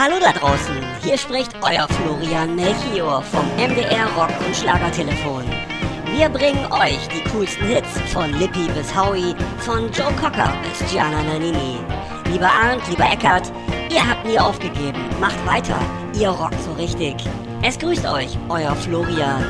Hallo da draußen, hier spricht euer Florian Melchior vom MDR Rock- und Schlagertelefon. Wir bringen euch die coolsten Hits von Lippi bis Howie, von Joe Cocker bis Gianna Nannini. Lieber Arndt, lieber Eckart, ihr habt nie aufgegeben, macht weiter, ihr rockt so richtig. Es grüßt euch, euer Florian.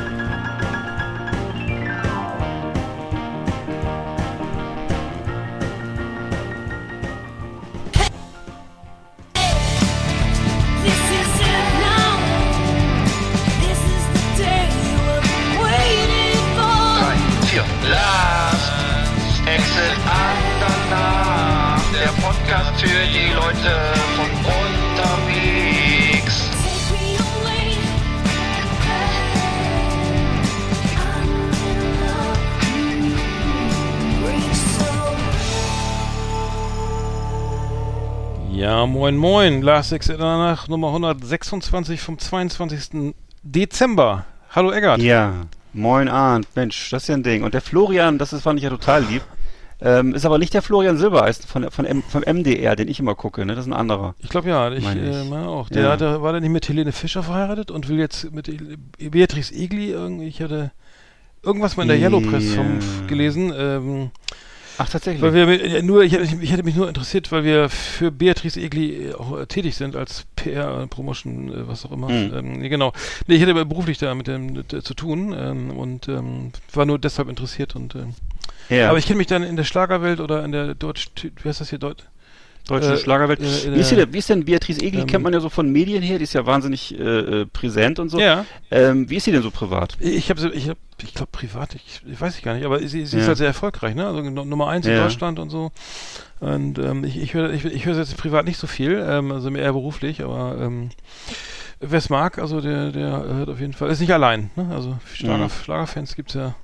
Für die Leute von unterwegs. Ja, moin moin, Last Exit danach Nummer 126 vom 22. Dezember. Hallo Eckart. Ja, moin Arndt, Mensch, das ist ja ein Ding. Und der Florian, fand ich ja total lieb. Ist aber nicht der Florian Silbereisen vom MDR, den ich immer gucke, ne? Das ist ein anderer. Ich glaube ja, ich meine auch. War der nicht mit Helene Fischer verheiratet und will jetzt mit Beatrice Egli irgendwie, ich hatte irgendwas mal in der Yellow Press gelesen. Ach, tatsächlich. Weil wir ich hätte mich nur interessiert, weil wir für Beatrice Egli auch tätig sind als PR, Promotion, was auch immer. Genau. Nee, ich hätte aber beruflich da mit zu tun und war nur deshalb interessiert und ja. Aber ich kenne mich dann in der Schlagerwelt oder in der deutschen Schlagerwelt. Wie ist denn Beatrice Egli? Kennt man ja so von Medien her, die ist ja wahnsinnig präsent und so. Ja. Wie ist sie denn so privat? Ich glaube privat, ich weiß ich gar nicht, aber sie ist halt sehr erfolgreich, ne? Also Nummer 1 in Deutschland und so. Und ich höre jetzt privat nicht so viel, also eher beruflich, aber wer es mag, also der hört auf jeden Fall, ist nicht allein, ne? Also Schlagerfans gibt's ja.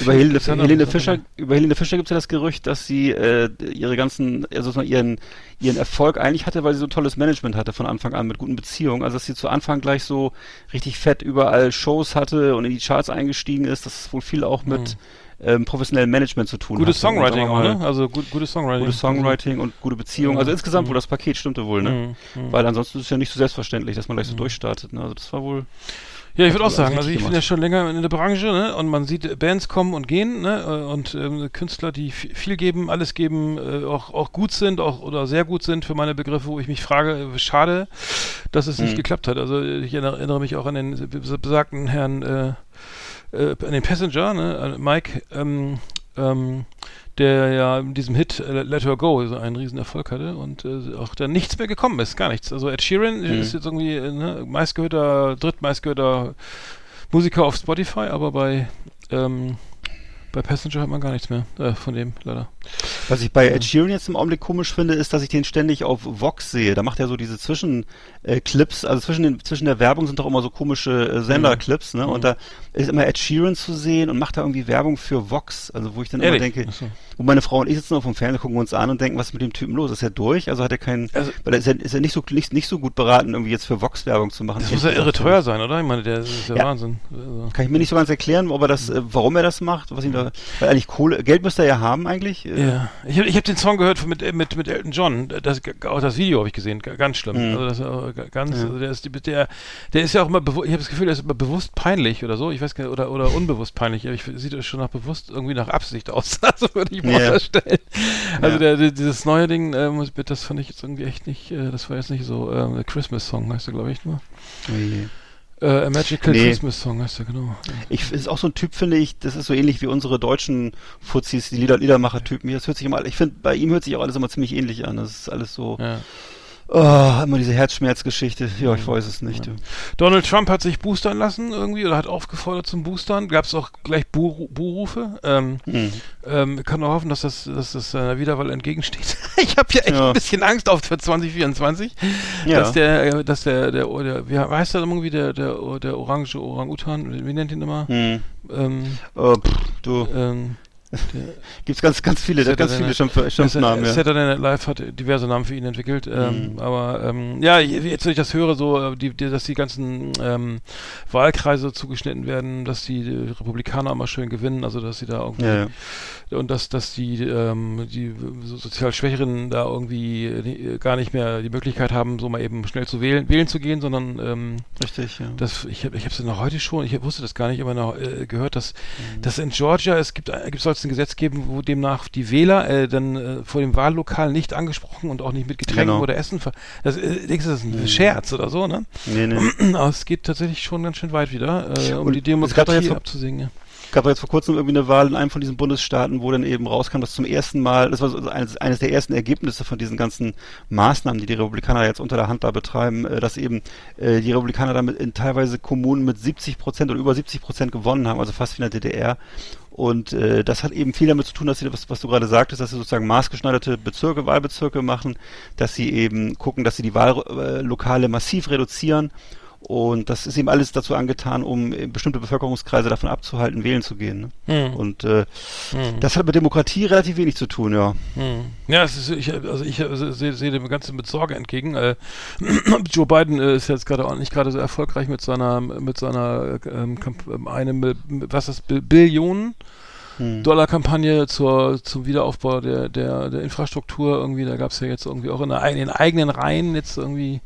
Über Helene Fischer gibt es ja das Gerücht, dass sie ihren Erfolg eigentlich hatte, weil sie so ein tolles Management hatte von Anfang an mit guten Beziehungen. Also dass sie zu Anfang gleich so richtig fett überall Shows hatte und in die Charts eingestiegen ist, das ist wohl viel auch mit professionellem Management zu tun hat. Gutes Songwriting auch, ne? Also gutes Songwriting. Gutes Songwriting und gute Beziehungen. Also insgesamt wohl das Paket stimmte wohl, ne? Weil ansonsten ist es ja nicht so selbstverständlich, dass man gleich so durchstartet, ne? Also das war wohl... Ja, ich würde auch sagen, also ich bin ja schon länger in der Branche, ne? Und man sieht Bands kommen und gehen, ne? Und Künstler, die viel geben, alles geben, auch gut sind, oder sehr gut sind für meine Begriffe, wo ich mich frage, schade, dass es nicht geklappt hat. Also ich erinnere mich auch an den besagten Herrn, an den Passenger, ne? Mike, der ja in diesem Hit Let Her Go so einen riesen Erfolg hatte und auch dann nichts mehr gekommen ist, gar nichts. Also Ed Sheeran ist jetzt irgendwie drittmeistgehörter Musiker auf Spotify, aber bei Passenger hat man gar nichts mehr von dem, leider. Was ich bei Ed Sheeran jetzt im Augenblick komisch finde, ist, dass ich den ständig auf Vox sehe. Da macht er so diese Zwischenclips, also zwischen der Werbung sind doch immer so komische Senderclips, ne? Und da ist immer Ed Sheeran zu sehen und macht da irgendwie Werbung für Vox, also wo ich dann immer denke, wo meine Frau und ich sitzen auf dem Fernseher, gucken uns an und denken, was ist mit dem Typen los? Ist er durch? Also hat er keinen, weil ist er nicht so gut beraten, irgendwie jetzt für Vox Werbung zu machen. Das muss ja irre teuer sein, oder? Ich meine, das ist ja Wahnsinn. Also. Kann ich mir nicht so ganz erklären, warum er das macht, was ihn da, weil eigentlich Geld müsste er ja haben eigentlich. Ja, ich hab den Song gehört mit Elton John. Auch das Video habe ich gesehen, ganz schlimm. Also der ist ja auch immer bewusst. Ich habe das Gefühl, der ist immer bewusst peinlich oder so. Ich weiß gar nicht, oder unbewusst peinlich. Sieht das schon nach bewusst irgendwie nach Absicht aus. Also würde ich mir vorstellen. Also dieses neue Ding, das fand ich jetzt irgendwie echt nicht. Das war jetzt nicht so. Der Christmas Song heißt er, glaube ich, nur. A Magical Christmas Song heißt der, genau. Ist auch so ein Typ, finde ich, das ist so ähnlich wie unsere deutschen Fuzis, die Liedermacher-Typen hier. Das hört sich immer, ich finde, bei ihm hört sich auch alles immer ziemlich ähnlich an. Das ist alles so, immer diese Herzschmerzgeschichte. Ja, ich weiß es nicht. Ja. Donald Trump hat sich boostern lassen irgendwie oder hat aufgefordert zum Boostern. Gab es auch gleich Buhrufe. Kann nur hoffen, dass das seiner Wiederwahl entgegensteht. Ich habe ja echt ein bisschen Angst für 2024, dass der wie heißt der irgendwie, der orange Orang-Utan, wie nennt ihn immer? Gibt's ganz viele, der hat ganz viele Schimpfnamen. Saturday Night Live hat diverse Namen für ihn entwickelt, aber ja, jetzt wenn ich das höre, so, dass die ganzen Wahlkreise zugeschnitten werden, dass die Republikaner immer schön gewinnen, also dass sie da irgendwie und dass die sozial Schwächeren da irgendwie gar nicht mehr die Möglichkeit haben, so mal eben schnell zu wählen zu gehen, sondern richtig, ja. Ich habe es ja noch heute schon, ich wusste das gar nicht, aber noch gehört, dass in Georgia soll es ein Gesetz geben, wo demnach die Wähler dann vor dem Wahllokal nicht angesprochen und auch nicht mit Getränken oder Essen denkst du, das ist ein Scherz oder so, ne? Nee. Aber es geht tatsächlich schon ganz schön weit wieder, um die Demokratie abzusingen. Ja. Es gab jetzt vor kurzem irgendwie eine Wahl in einem von diesen Bundesstaaten, wo dann eben rauskam, dass zum ersten Mal, das war so eines der ersten Ergebnisse von diesen ganzen Maßnahmen, die Republikaner jetzt unter der Hand da betreiben, dass eben die Republikaner damit in teilweise Kommunen mit 70% oder über 70% gewonnen haben, also fast wie in der DDR. Und das hat eben viel damit zu tun, dass sie, was du gerade sagtest, dass sie sozusagen maßgeschneiderte Bezirke, Wahlbezirke machen, dass sie eben gucken, dass sie die Wahllokale massiv reduzieren. Und das ist eben alles dazu angetan, um bestimmte Bevölkerungskreise davon abzuhalten, wählen zu gehen. Ne? Und das hat mit Demokratie relativ wenig zu tun, ja. Ja, es ist, ich sehe dem Ganzen mit Sorge entgegen. Joe Biden ist jetzt gerade auch nicht gerade so erfolgreich mit seiner Billionen Dollar-Kampagne zum Wiederaufbau der Infrastruktur irgendwie. Da gab es ja jetzt irgendwie auch in den eigenen Reihen jetzt irgendwie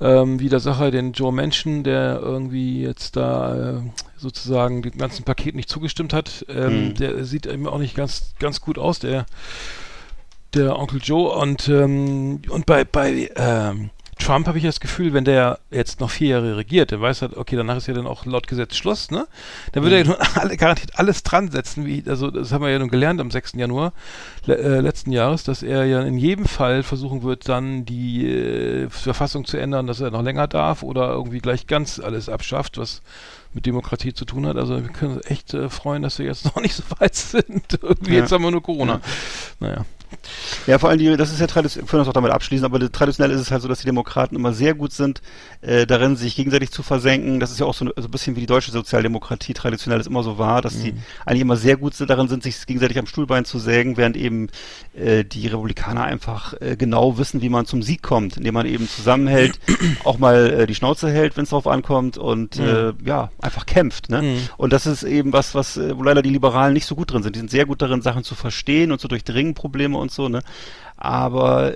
wieder Sache, den Joe Manchin, der irgendwie jetzt da sozusagen dem ganzen Paket nicht zugestimmt hat, der sieht eben auch nicht ganz gut aus, der Onkel Joe. Und bei Trump habe ich das Gefühl, wenn der jetzt noch 4 Jahre regiert, der weiß halt, okay, danach ist ja dann auch laut Gesetz Schluss, ne? Dann würde er nun garantiert alles dran setzen, also das haben wir ja nun gelernt am 6. Januar letzten Jahres, dass er ja in jedem Fall versuchen wird, dann die Verfassung zu ändern, dass er noch länger darf oder irgendwie gleich ganz alles abschafft, was mit Demokratie zu tun hat. Also wir können uns echt freuen, dass wir jetzt noch nicht so weit sind. Irgendwie jetzt haben wir nur Corona. Ja. Naja. Ja, vor allem, das ist ja traditionell, wir können das auch damit abschließen, aber traditionell ist es halt so, dass die Demokraten immer sehr gut sind, darin sich gegenseitig zu versenken. Das ist ja auch so ein bisschen wie die deutsche Sozialdemokratie traditionell ist immer so war, dass die eigentlich immer sehr gut darin sind, sich gegenseitig am Stuhlbein zu sägen, während eben die Republikaner einfach genau wissen, wie man zum Sieg kommt, indem man eben zusammenhält, auch mal die Schnauze hält, wenn es drauf ankommt und einfach kämpft. Ne? Und das ist eben was, wo leider die Liberalen nicht so gut drin sind. Die sind sehr gut darin, Sachen zu verstehen und zu durchdringen, Probleme und so, ne? Aber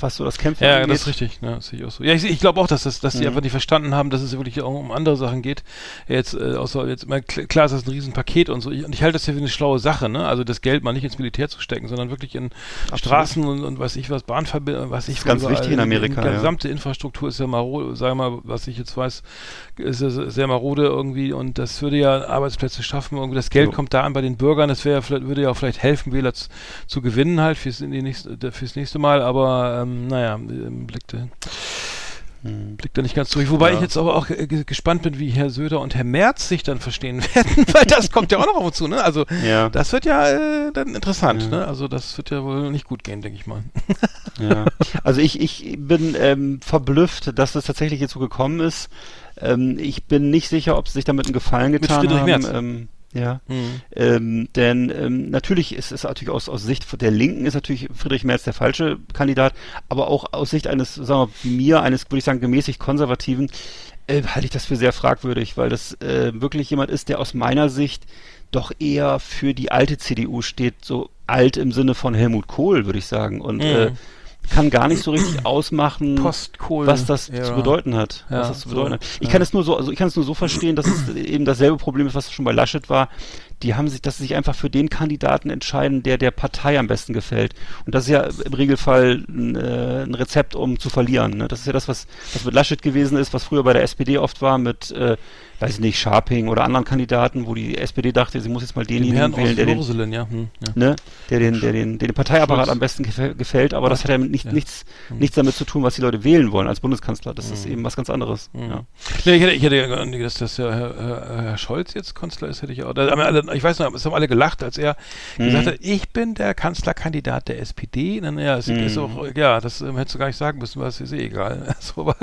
was so das Kämpfen angeht. Ja, das ist richtig, ne? Das sehe ich auch so. Ja, ich glaube auch, dass die einfach nicht verstanden haben, dass es wirklich auch um andere Sachen geht. Jetzt, außer jetzt immer klar ist das ein Riesenpaket und so. Und ich halte das ja für eine schlaue Sache, ne? Also das Geld mal nicht ins Militär zu stecken, sondern wirklich in Straßen und weiß ich was, Bahnverbindungen, was ich ganz wichtig in Amerika. Die gesamte Infrastruktur ist ja marode, sag mal, was ich jetzt weiß, ist ja sehr marode irgendwie und das würde ja Arbeitsplätze schaffen. Irgendwie das Geld kommt da an bei den Bürgern, das würde ja auch vielleicht helfen, Wähler zu gewinnen halt fürs nächste Mal, aber blickt da nicht ganz durch. Wobei ich jetzt aber auch gespannt bin, wie Herr Söder und Herr Merz sich dann verstehen werden, weil das kommt ja auch noch auf uns zu, ne? Also das wird ja dann interessant, ne? Also das wird ja wohl nicht gut gehen, denke ich mal. Ja. Also ich bin verblüfft, dass das tatsächlich jetzt so gekommen ist. Ich bin nicht sicher, ob sie sich damit einen Gefallen getan haben. Merz. Ja, denn natürlich ist es natürlich aus Sicht der Linken ist natürlich Friedrich Merz der falsche Kandidat, aber auch aus Sicht würde ich sagen, gemäßigt Konservativen, halte ich das für sehr fragwürdig, weil das wirklich jemand ist, der aus meiner Sicht doch eher für die alte CDU steht, so alt im Sinne von Helmut Kohl, würde ich sagen, und kann gar nicht so richtig ausmachen, was das zu bedeuten hat. Ja, was das zu bedeuten hat. Ich kann es nur so, verstehen, dass es eben dasselbe Problem ist, was schon bei Laschet war. Dass sie sich einfach für den Kandidaten entscheiden, der der Partei am besten gefällt. Und das ist ja im Regelfall ein Rezept, um zu verlieren. Ne? Das ist ja das, was mit Laschet gewesen ist, was früher bei der SPD oft war, mit, weiß ich nicht, Scharping oder anderen Kandidaten, wo die SPD dachte, sie muss jetzt mal denjenigen wählen, der den Parteiapparat Scholz am besten gefällt. Aber das hat ja nichts damit zu tun, was die Leute wählen wollen als Bundeskanzler. Das ist eben was ganz anderes. Ja. Nee, ich hätte ja gedacht, dass der Herr Scholz jetzt Kanzler ist, hätte ich auch. Ich weiß noch, es haben alle gelacht, als er gesagt hat, ich bin der Kanzlerkandidat der SPD. Dann, das hättest du gar nicht sagen müssen, was ist egal. Also, aber,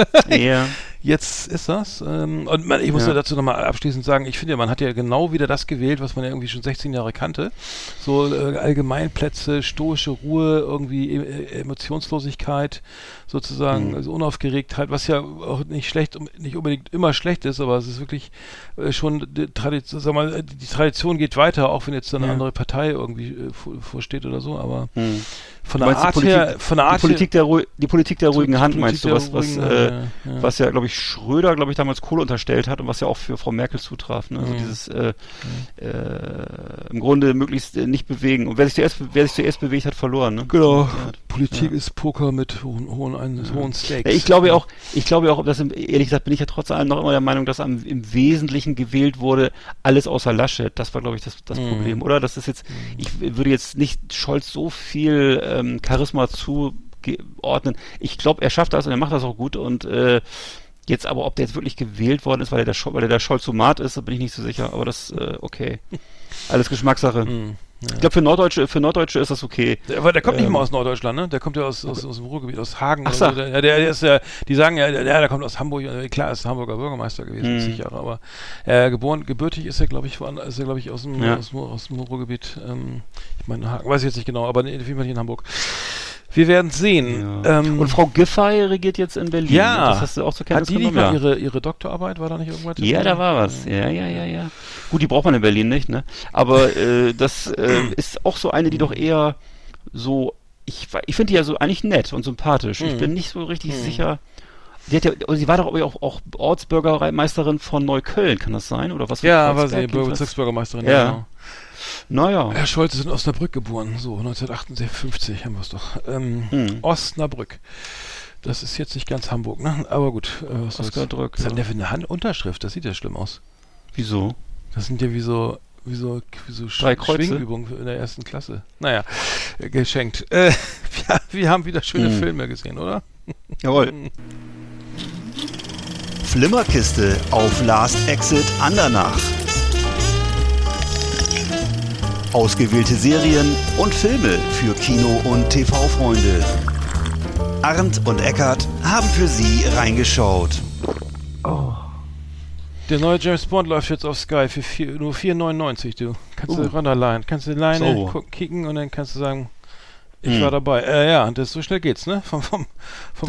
Jetzt ist das. Und man, ich muss ja dazu nochmal abschließend sagen, ich finde, man hat ja genau wieder das gewählt, was man ja irgendwie schon 16 Jahre kannte. So Allgemeinplätze, stoische Ruhe, irgendwie Emotionslosigkeit sozusagen, also Unaufgeregtheit, was ja auch nicht schlecht, nicht unbedingt immer schlecht ist, aber es ist wirklich schon die Tradition geht weiter, auch wenn jetzt eine andere Partei irgendwie vorsteht oder so, aber von der Art her, die Politik der ruhigen Hand, meinst du, was ja, glaube ich, Schröder, damals Kohl unterstellt hat und was ja auch für Frau Merkel zutraf, ne? Also dieses im Grunde möglichst nicht bewegen. Und wer sich zuerst bewegt, hat verloren, ne? Genau. Politik ist Poker mit hohen Stakes. Ja, ich glaube auch, dass, ehrlich gesagt, bin ich ja trotz allem noch immer der Meinung, dass im Wesentlichen gewählt wurde, alles außer Laschet. Das war, glaube ich, das Problem, oder? Das ist jetzt, ich würde jetzt nicht Scholz so viel Charisma zuordnen. Ich glaube, er schafft das und er macht das auch gut und jetzt aber, ob der jetzt wirklich gewählt worden ist, weil er der Scholzomat ist, da bin ich nicht so sicher. Aber das, okay. Alles Geschmackssache. Ich glaube, für Norddeutsche ist das okay. Aber der kommt nicht mal aus Norddeutschland, ne? Der kommt ja aus dem Ruhrgebiet, aus Hagen. Ach so. Oder so. Der ist ja, die sagen ja, der kommt aus Hamburg. Klar, ist Hamburger Bürgermeister gewesen, sicher. Aber gebürtig ist er, glaube ich, aus dem Ruhrgebiet. Ich meine, Hagen, weiß ich jetzt nicht genau, aber vielmehr in Hamburg. Wir werden sehen. Ja. Und Frau Giffey regiert jetzt in Berlin. Ja. Das hast du auch zur Kenntnis genommen. Hat die ihre Doktorarbeit, war da nicht irgendwas? Ja, da war was. Ja. Gut, die braucht man in Berlin nicht, ne? Aber das ist auch so eine, die doch eher so... Ich finde die ja so eigentlich nett und sympathisch. Ich bin nicht so richtig sicher... Sie war doch auch Ortsbürgermeisterin von Neukölln, kann das sein? Oder was? Ja, war sie Bezirksbürgermeisterin, genau. Naja. Herr Scholz ist in Osnabrück geboren, so 1958 haben wir es doch. Osnabrück. Das ist jetzt nicht ganz Hamburg, ne? Aber gut. Osnabrück. Was hat der für eine Handunterschrift? Das sieht ja schlimm aus. Wieso? Das sind ja wie so Schwingübungen in der ersten Klasse. Naja, geschenkt. Wir haben wieder schöne Filme gesehen, oder? Jawohl. Flimmerkiste auf Last Exit Andernach. Ausgewählte Serien und Filme für Kino- und TV-Freunde. Arndt und Eckart haben für Sie reingeschaut. Oh. Der neue James Bond läuft jetzt auf Sky für nur 4,99, du. Kannst du runterleihen. Kannst du alleine kicken und dann kannst du sagen... Ich war dabei. Das, so schnell geht's, ne? Vom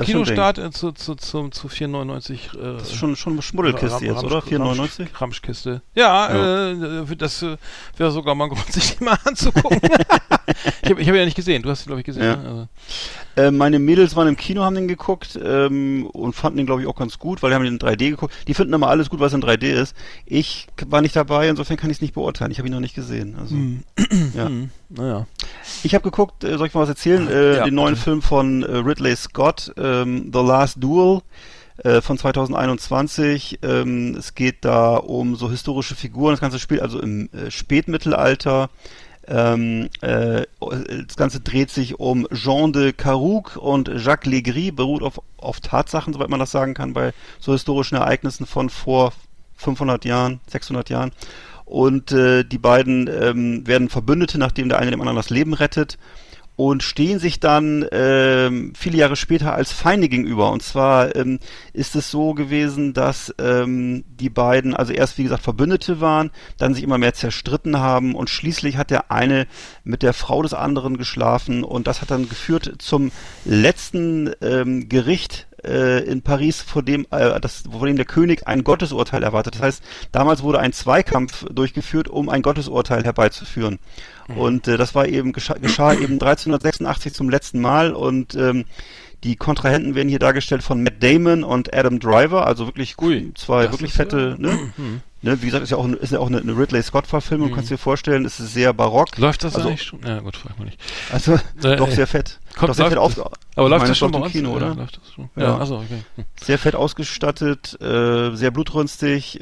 Kinostart zu 4,99. Das ist schon eine Schmuddelkiste jetzt, oder? 4,99? Ramschkiste. Ja. Das wäre sogar mal ein Grund, sich die mal anzugucken. Ich hab ja nicht gesehen. Du hast ihn, glaube ich, gesehen. Ja. Ne? Also. Meine Mädels waren im Kino, haben den geguckt und fanden den, glaube ich, auch ganz gut, weil die haben den in 3D geguckt. Die finden immer alles gut, was in 3D ist. Ich war nicht dabei, insofern kann ich es nicht beurteilen. Ich habe ihn noch nicht gesehen. Also, ja. Naja. Ich habe geguckt, soll ich mal was erzählen? Den neuen Film von Ridley Scott, The Last Duel von 2021. Es geht da um so historische Figuren. Das ganze spielt also im Spätmittelalter. Das Ganze dreht sich um Jean de Carrouges und Jacques Le Gris, beruht auf Tatsachen, soweit man das sagen kann, bei so historischen Ereignissen von vor 500 Jahren, 600 Jahren. Und die beiden werden Verbündete, nachdem der eine dem anderen das Leben rettet, und stehen sich dann viele Jahre später als Feinde gegenüber. Und zwar ist es so gewesen, dass die beiden also erst, wie gesagt, Verbündete waren, dann sich immer mehr zerstritten haben und schließlich hat der eine mit der Frau des anderen geschlafen und das hat dann geführt zum letzten Gericht in Paris, vor dem der König ein Gottesurteil erwartet. Das heißt, damals wurde ein Zweikampf durchgeführt, um ein Gottesurteil herbeizuführen. Und das war eben geschah eben 1386 zum letzten Mal und die Kontrahenten werden hier dargestellt von Matt Damon und Adam Driver, also wirklich zwei wirklich fette, ne? Wie gesagt, ist ja auch eine Ridley Scott-Verfilmung, kannst du dir vorstellen, ist sehr barock. Läuft das eigentlich schon? Ja gut, frag mal nicht. Also, doch sehr fett. Aber läuft das schon bei uns? Kino, oder? Läuft das schon. Ja. Achso, okay. Sehr fett ausgestattet, sehr blutrünstig,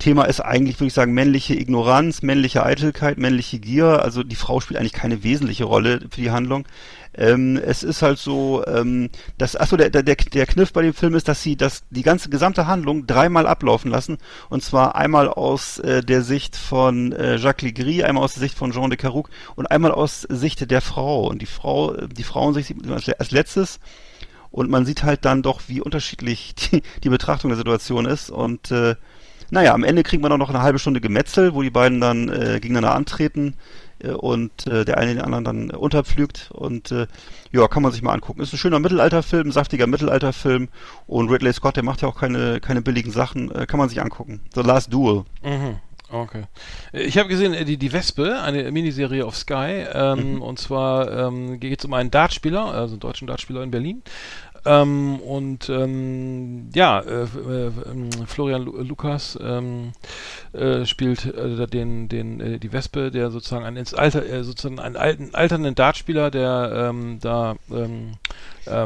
Thema ist eigentlich, würde ich sagen, männliche Ignoranz, männliche Eitelkeit, männliche Gier. Also die Frau spielt eigentlich keine wesentliche Rolle für die Handlung. Es ist halt so, der Kniff bei dem Film ist, dass sie die ganze gesamte Handlung dreimal ablaufen lassen. Und zwar einmal aus der Sicht von Jacques Le Gris, einmal aus der Sicht von Jean de Carrouges und einmal aus Sicht der Frau. Und die Frauensicht als letztes. Und man sieht halt dann doch, wie unterschiedlich die Betrachtung der Situation ist. Und naja, am Ende kriegt man auch noch eine halbe Stunde Gemetzel, wo die beiden dann gegeneinander antreten und der eine den anderen dann unterpflügt. Und ja, kann man sich mal angucken. Ist ein schöner Mittelalterfilm, ein saftiger Mittelalterfilm. Und Ridley Scott, der macht ja auch keine billigen Sachen. Kann man sich angucken. The Last Duel. Mhm. Okay. Ich habe gesehen, die Wespe, eine Miniserie auf Sky, und zwar geht es um einen Dartspieler, also einen deutschen Dartspieler in Berlin. Florian Lukas spielt die Wespe, der sozusagen einen alternden Dartspieler, der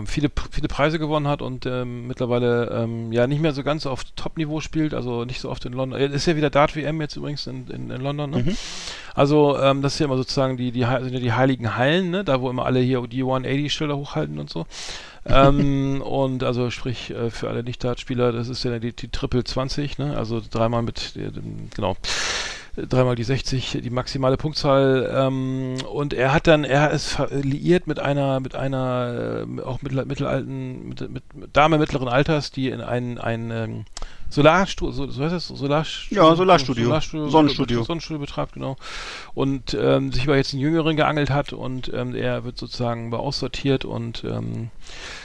viele Preise gewonnen hat und mittlerweile nicht mehr so ganz auf Top-Niveau spielt, also nicht so oft in London. Ist ja wieder Dart-WM jetzt übrigens in London, ne? Mhm. Also das ist ja immer sozusagen die heiligen Hallen, ne? Da wo immer alle hier die 180-Schilder hochhalten und so. Und also sprich für alle Nicht-Dart-Spieler, das ist ja die Triple 20, ne? Also dreimal die 60, die maximale Punktzahl, und er ist liiert mit einer Dame mittleren Alters, die in ein Sonnenstudio betreibt, genau. Und sich aber jetzt einen Jüngeren geangelt hat und er wird sozusagen aussortiert und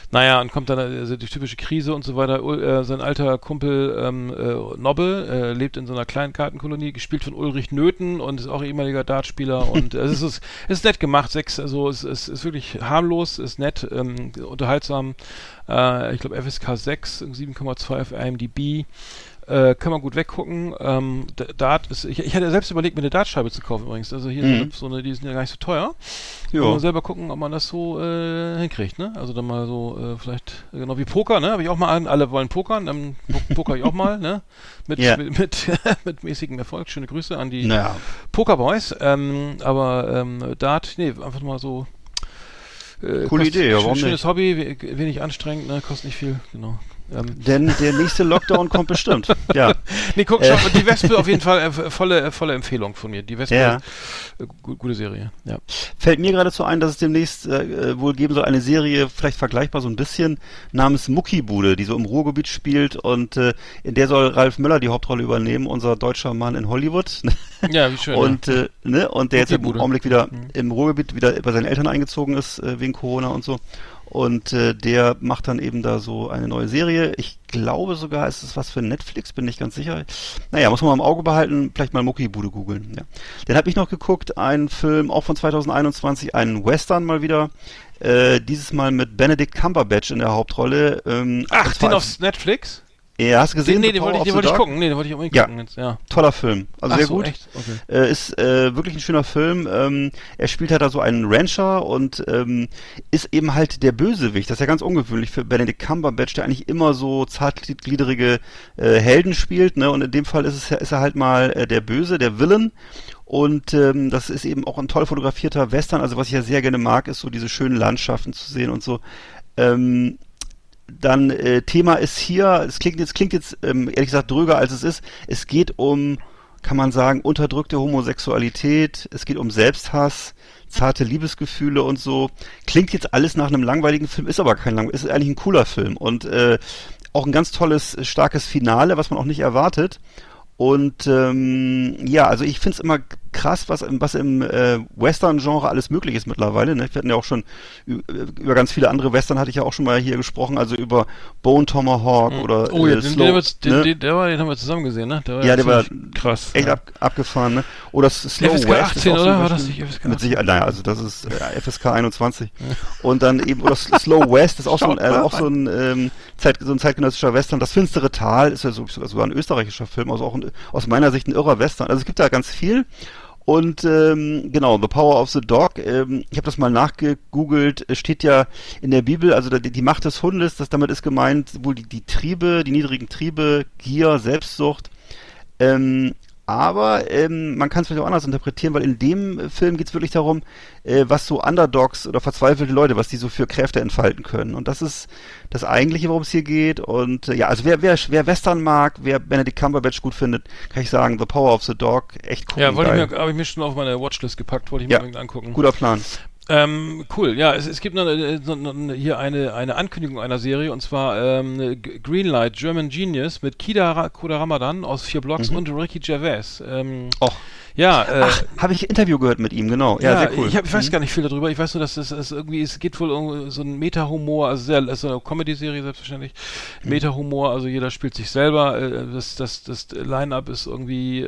und kommt dann also die typische Krise und so weiter. Sein alter Kumpel Nobbe lebt in so einer kleinen Kartenkolonie, gespielt von Ulrich Nöthen und ist auch ehemaliger Dartspieler und es ist nett gemacht, es ist wirklich harmlos, ist nett, unterhaltsam. Ich glaube FSK 6, 7,2 auf IMDb. Kann man gut weggucken. Dart ist, ich hatte selbst überlegt, mir eine Dartscheibe zu kaufen übrigens. Also hier so eine, die sind ja gar nicht so teuer. Jo. Kann man selber gucken, ob man das so hinkriegt, ne? Also dann mal so vielleicht, genau wie Poker, ne? Habe ich auch mal an, alle wollen pokern, dann poker ich auch mal, ne? Mit mäßigem Erfolg. Schöne Grüße an die Pokerboys. Dart, einfach mal so. Coole Idee, ja, warum nicht? Schönes Hobby, wenig anstrengend, ne? Kostet nicht viel, genau. Denn der nächste Lockdown kommt bestimmt. Ja. Nee, guck schon, die Wespe auf jeden Fall volle Empfehlung von mir. Die Wespe, gute Serie. Ja. Fällt mir geradezu ein, dass es demnächst wohl geben soll, eine Serie, vielleicht vergleichbar so ein bisschen, namens Muckibude, die so im Ruhrgebiet spielt und in der soll Ralf Möller die Hauptrolle übernehmen, unser deutscher Mann in Hollywood. Ja, wie schön. Und, und der jetzt im Augenblick wieder im Ruhrgebiet wieder bei seinen Eltern eingezogen ist, wegen Corona und so. Und der macht dann eben da so eine neue Serie. Ich glaube sogar, ist es was für Netflix, bin nicht ganz sicher. Naja, muss man mal im Auge behalten, vielleicht mal Muckibude googeln. Ja. Dann habe ich noch geguckt, einen Film, auch von 2021, einen Western mal wieder. Dieses Mal mit Benedict Cumberbatch in der Hauptrolle. Den auf Netflix? Ja, hast du gesehen? Nee, den wollte ich unbedingt gucken. Jetzt, ja. Toller Film. Also sehr gut. Echt? Okay. Ist wirklich ein schöner Film. Er spielt halt da so einen Rancher und ist eben halt der Bösewicht. Das ist ja ganz ungewöhnlich für Benedict Cumberbatch, der eigentlich immer so zartgliedrige Helden spielt, ne? Und in dem Fall ist er halt mal der Böse, der Villain. Und das ist eben auch ein toll fotografierter Western. Also was ich ja sehr gerne mag, ist so diese schönen Landschaften zu sehen und so. Dann Thema ist hier, es klingt jetzt ehrlich gesagt dröger als es ist, es geht um, kann man sagen, unterdrückte Homosexualität, es geht um Selbsthass, zarte Liebesgefühle und so. Klingt jetzt alles nach einem langweiligen Film, ist aber kein langweiliger, ist eigentlich ein cooler Film und auch ein ganz tolles, starkes Finale, was man auch nicht erwartet. Und also ich find's immer krass, was im Western-Genre alles möglich ist mittlerweile, ne? Wir hatten ja auch schon über ganz viele andere Western hatte ich ja auch schon mal hier gesprochen, also über Bone Tomahawk oder den haben wir zusammen gesehen, ne? Der war krass. Echt abgefahren, ne? Oder Slow FSK West 18, oder? War das nicht FSK 18? Mit Sicherheit, naja, also das ist FSK 21. Und dann eben, oder Slow West, ist auch so ein zeitgenössischer Western. Das finstere Tal ist ja sogar ein österreichischer Film, also auch aus meiner Sicht ein irrer Western. Also es gibt da ganz viel. Und The Power of the Dog, ich habe das mal nachgegoogelt, steht ja in der Bibel, also die Macht des Hundes, damit ist gemeint wohl die Triebe, die niedrigen Triebe, Gier, Selbstsucht. Aber man kann es vielleicht auch anders interpretieren, weil in dem Film geht es wirklich darum, was so Underdogs oder verzweifelte Leute, was die so für Kräfte entfalten können. Und das ist das Eigentliche, worum es hier geht. Und also wer Western mag, wer Benedict Cumberbatch gut findet, kann ich sagen, The Power of the Dog, echt cool. Ja, habe ich mir schon auf meine Watchlist gepackt, wollte ich mir unbedingt angucken. Guter Plan. Cool, ja, es gibt noch hier eine Ankündigung einer Serie, und zwar Greenlight, German Genius mit Kida Ramadan aus 4 Blocks und Ricky Gervais. Habe ich Interview gehört mit ihm, genau. Ja, sehr cool. Ich weiß gar nicht viel darüber. Ich weiß nur, dass es irgendwie, es geht wohl um so einen Meta-Humor, also also eine Comedy-Serie selbstverständlich. Meta-Humor, also jeder spielt sich selber. Das Line-Up ist irgendwie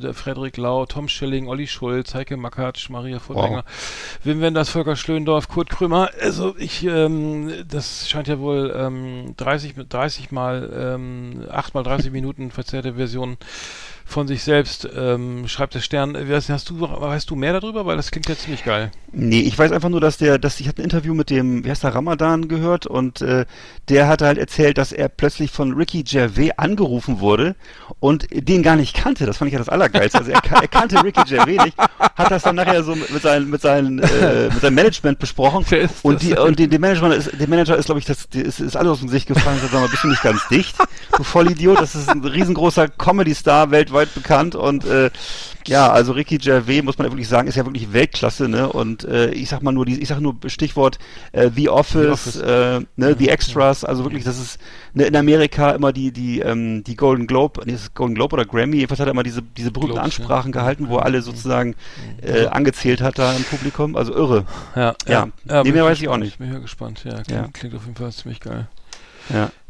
der Frederik Lau, Tom Schilling, Olli Schulz, Heike Makatsch, Maria Furtwängler, Wim Wenders, Volker Schlöndorff, Kurt Krömer, also das scheint ja wohl 8 mal 30 Minuten verzerrte Version von sich selbst, schreibt der Stern. Weißt du mehr darüber? Weil das klingt ja ziemlich geil. Nee, ich weiß einfach nur, dass ich habe ein Interview mit dem, wie heißt der, Ramadan gehört, und der hat halt erzählt, dass er plötzlich von Ricky Gervais angerufen wurde und den gar nicht kannte. Das fand ich ja das Allergeilste. Also er kannte Ricky Gervais nicht, hat das dann nachher so mit seinem Management besprochen, und der Manager ist, glaube ich, ist alles aus dem Gesicht gefallen, ist mal bestimmt nicht ganz dicht. Du Vollidiot, das ist ein riesengroßer Comedy-Star weltweit bekannt, und also Ricky Gervais, muss man ja wirklich sagen, ist ja wirklich Weltklasse, ne? Und ich sag nur Stichwort The Office, The Extras, also wirklich, das ist in Amerika immer die Golden Globe, nee, ist Golden Globe oder Grammy, jedenfalls hat er immer diese berühmten Globes, Ansprachen gehalten, wo er alle sozusagen angezählt hat da im Publikum, also irre. Mehr weiß ich auch nicht. Ich bin ja gespannt, klingt auf jeden Fall ziemlich geil.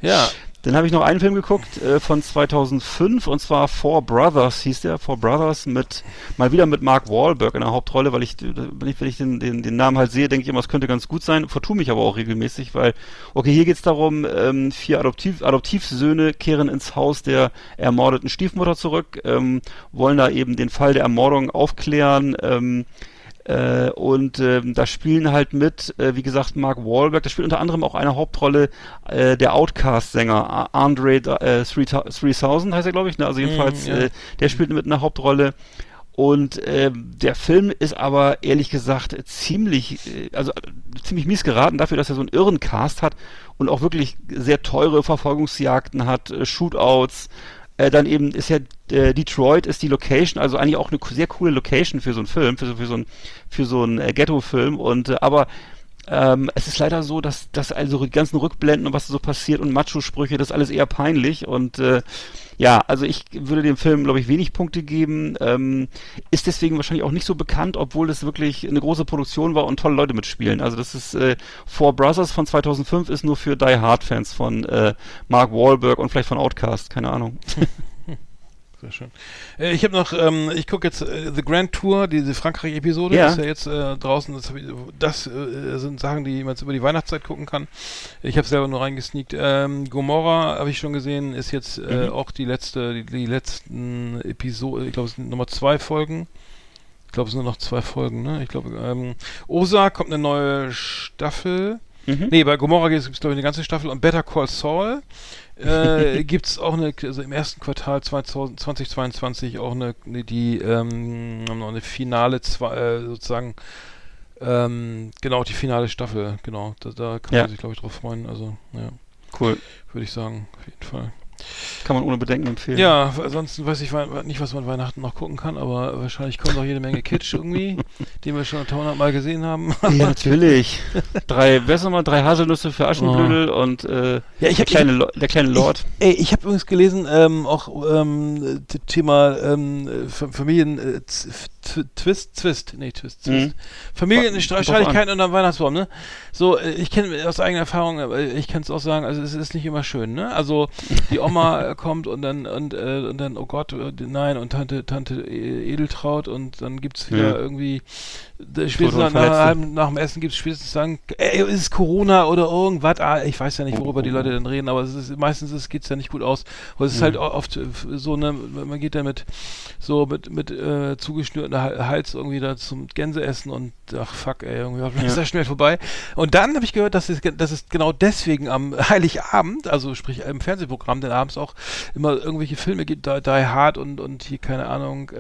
Ja. Dann habe ich noch einen Film geguckt von 2005, und zwar Four Brothers hieß der. Four Brothers mal wieder mit Mark Wahlberg in der Hauptrolle, weil wenn ich den Namen halt sehe, denke ich immer, es könnte ganz gut sein. Vertue mich aber auch regelmäßig, weil, hier geht es darum, 4 Adoptivsöhne kehren ins Haus der ermordeten Stiefmutter zurück, wollen da eben den Fall der Ermordung aufklären, da spielen halt mit, wie gesagt, Mark Wahlberg, da spielt unter anderem auch eine Hauptrolle der Outcast-Sänger Andre 3000 heißt er, glaube ich, ne? Also jedenfalls, der spielt mit einer Hauptrolle. Und der Film ist aber ehrlich gesagt ziemlich mies geraten dafür, dass er so einen irren Cast hat und auch wirklich sehr teure Verfolgungsjagden hat, Shootouts. Dann eben ist ja Detroit ist die Location, also eigentlich auch eine sehr coole Location für so einen Film, für so einen Ghetto-Film, und aber es ist leider so, dass also die ganzen Rückblenden und was so passiert und Macho-Sprüche, das ist alles eher peinlich, und also ich würde dem Film, glaube ich, wenig Punkte geben, ist deswegen wahrscheinlich auch nicht so bekannt, obwohl das wirklich eine große Produktion war und tolle Leute mitspielen. Also das ist Four Brothers von 2005 ist nur für Die Hard Fans von Mark Wahlberg und vielleicht von Outcast, keine Ahnung. Sehr schön. Ich habe noch, ich gucke jetzt The Grand Tour, diese Frankreich-Episode, ist ja jetzt draußen, das sind Sachen, die man jetzt über die Weihnachtszeit gucken kann. Ich habe selber nur reingesneakt. Gomorra habe ich schon gesehen, ist jetzt auch die letzten Episoden, ich glaube, es sind nochmal 2 Folgen. Ich glaube, es sind nur noch 2 Folgen, ne? Ich glaube, Osa kommt eine neue Staffel. Nee, bei Gomorra gibt es, glaube ich, eine ganze Staffel, und Better Call Saul. Gibt es auch im ersten Quartal 2022 auch eine finale, die finale Staffel, genau. Da kann man sich, glaube ich, drauf freuen. Also, ja. Cool. Würde ich sagen, auf jeden Fall. Kann man ohne Bedenken empfehlen. Ja, ansonsten weiß ich nicht, was man Weihnachten noch gucken kann, aber wahrscheinlich kommt noch jede Menge Kitsch irgendwie, den wir schon 100 Mal gesehen haben. Ja, natürlich. 3 Haselnüsse für Aschenblödel und der kleine Lord. Ich habe übrigens gelesen, Thema Familien-Twist. Familienstreitigkeiten unterm Weihnachtsbaum, ne? So, ich kenne aus eigener Erfahrung, aber ich kann es auch sagen, also es ist nicht immer schön, ne? Also die Oma kommt und dann oh Gott, nein, und Tante Edeltraut, und dann gibt's wieder irgendwie spätestens nach dem Essen gibt's spätestens sagen, ist es Corona oder irgendwas? Ich weiß ja nicht, worüber die Leute dann reden, aber meistens geht's ja nicht gut aus. Aber es ist halt oft so, ne, man geht dann mit zugeschnürten Hals irgendwie da zum Gänseessen, und ach fuck, ist das schnell vorbei. Und dann habe ich gehört, dass es genau deswegen am Heiligabend, also sprich im Fernsehprogramm, denn abends auch immer irgendwelche Filme gibt, Die Hard und hier, keine Ahnung,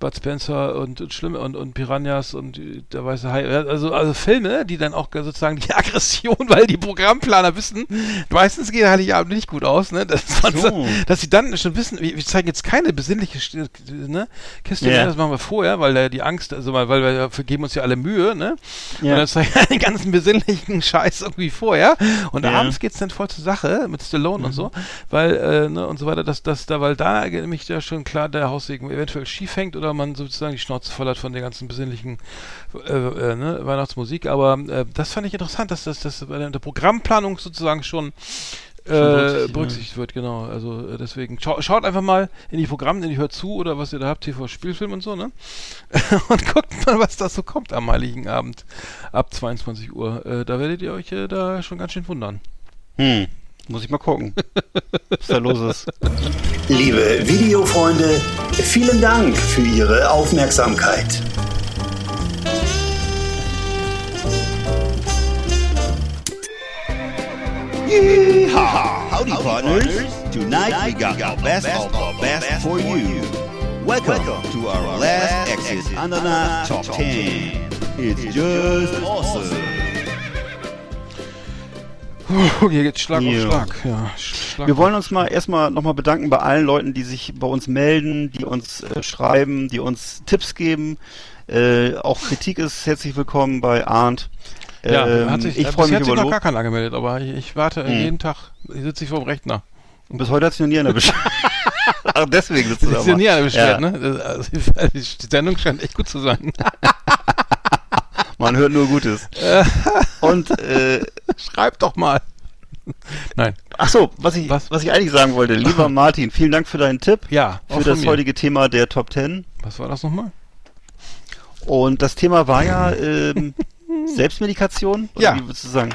Bud Spencer und Schlimme und Piranhas und der weiße Hai, also Filme, die dann auch sozusagen die Aggression, weil die Programmplaner wissen, meistens geht Heiligabend nicht gut aus, ne? Dass sie dann schon wissen, wir zeigen jetzt keine besinnliche, ne? Kiste, yeah. Das machen wir vorher, weil da die Angst, also weil wir geben uns ja alle Mühe, ne? Yeah. Und dann zeigen wir den ganzen besinnlichen Scheiß irgendwie vorher und yeah. Abends geht's dann voll zur Sache mit Stallone und so, weil, ne, und so weiter, weil da nämlich ja schon klar der Haussegen eventuell schief hängt oder man sozusagen die Schnauze voll hat von der ganzen besinnlichen ne, Weihnachtsmusik, aber das fand ich interessant, dass das bei der Programmplanung sozusagen schon berücksichtigt wird, genau. Also deswegen schaut einfach mal in die Programme, in die Hört zu oder was ihr da habt, TV, Spielfilm und so, ne? Und guckt mal, was da so kommt am heiligen Abend ab 22 Uhr. Da werdet ihr euch da schon ganz schön wundern. Muss ich mal gucken, was da los ist. Liebe Videofreunde, vielen Dank für Ihre Aufmerksamkeit. Yeehaw! Howdy, partners! Tonight we got our best of our best for you. Welcome to our last Exit Ananas Top 10. It's just awesome! Hier geht's Schlag auf Schlag. Ja, Schlag. Wir wollen uns erstmal nochmal bedanken bei allen Leuten, die sich bei uns melden, die uns schreiben, die uns Tipps geben. Auch Kritik ist herzlich willkommen bei Arndt. Ja, ich freue mich über noch gar keiner angemeldet, aber ich warte jeden Tag, sitze ich vor dem Rechner. Und bis heute hat sich noch nie einer beschwert. Ach, deswegen sitzt du da. Ist ja nie einer beschwert, ja. Ne? Also, die Sendung scheint echt gut zu sein. Man hört nur Gutes. Und schreib doch mal. Nein. Ach so, was ich eigentlich sagen wollte. Lieber Martin, vielen Dank für deinen Tipp. Ja, für das heutige Thema der Top 10. Was war das nochmal? Und das Thema war ja... Selbstmedikation? Oder ja. Wie würdest du sagen?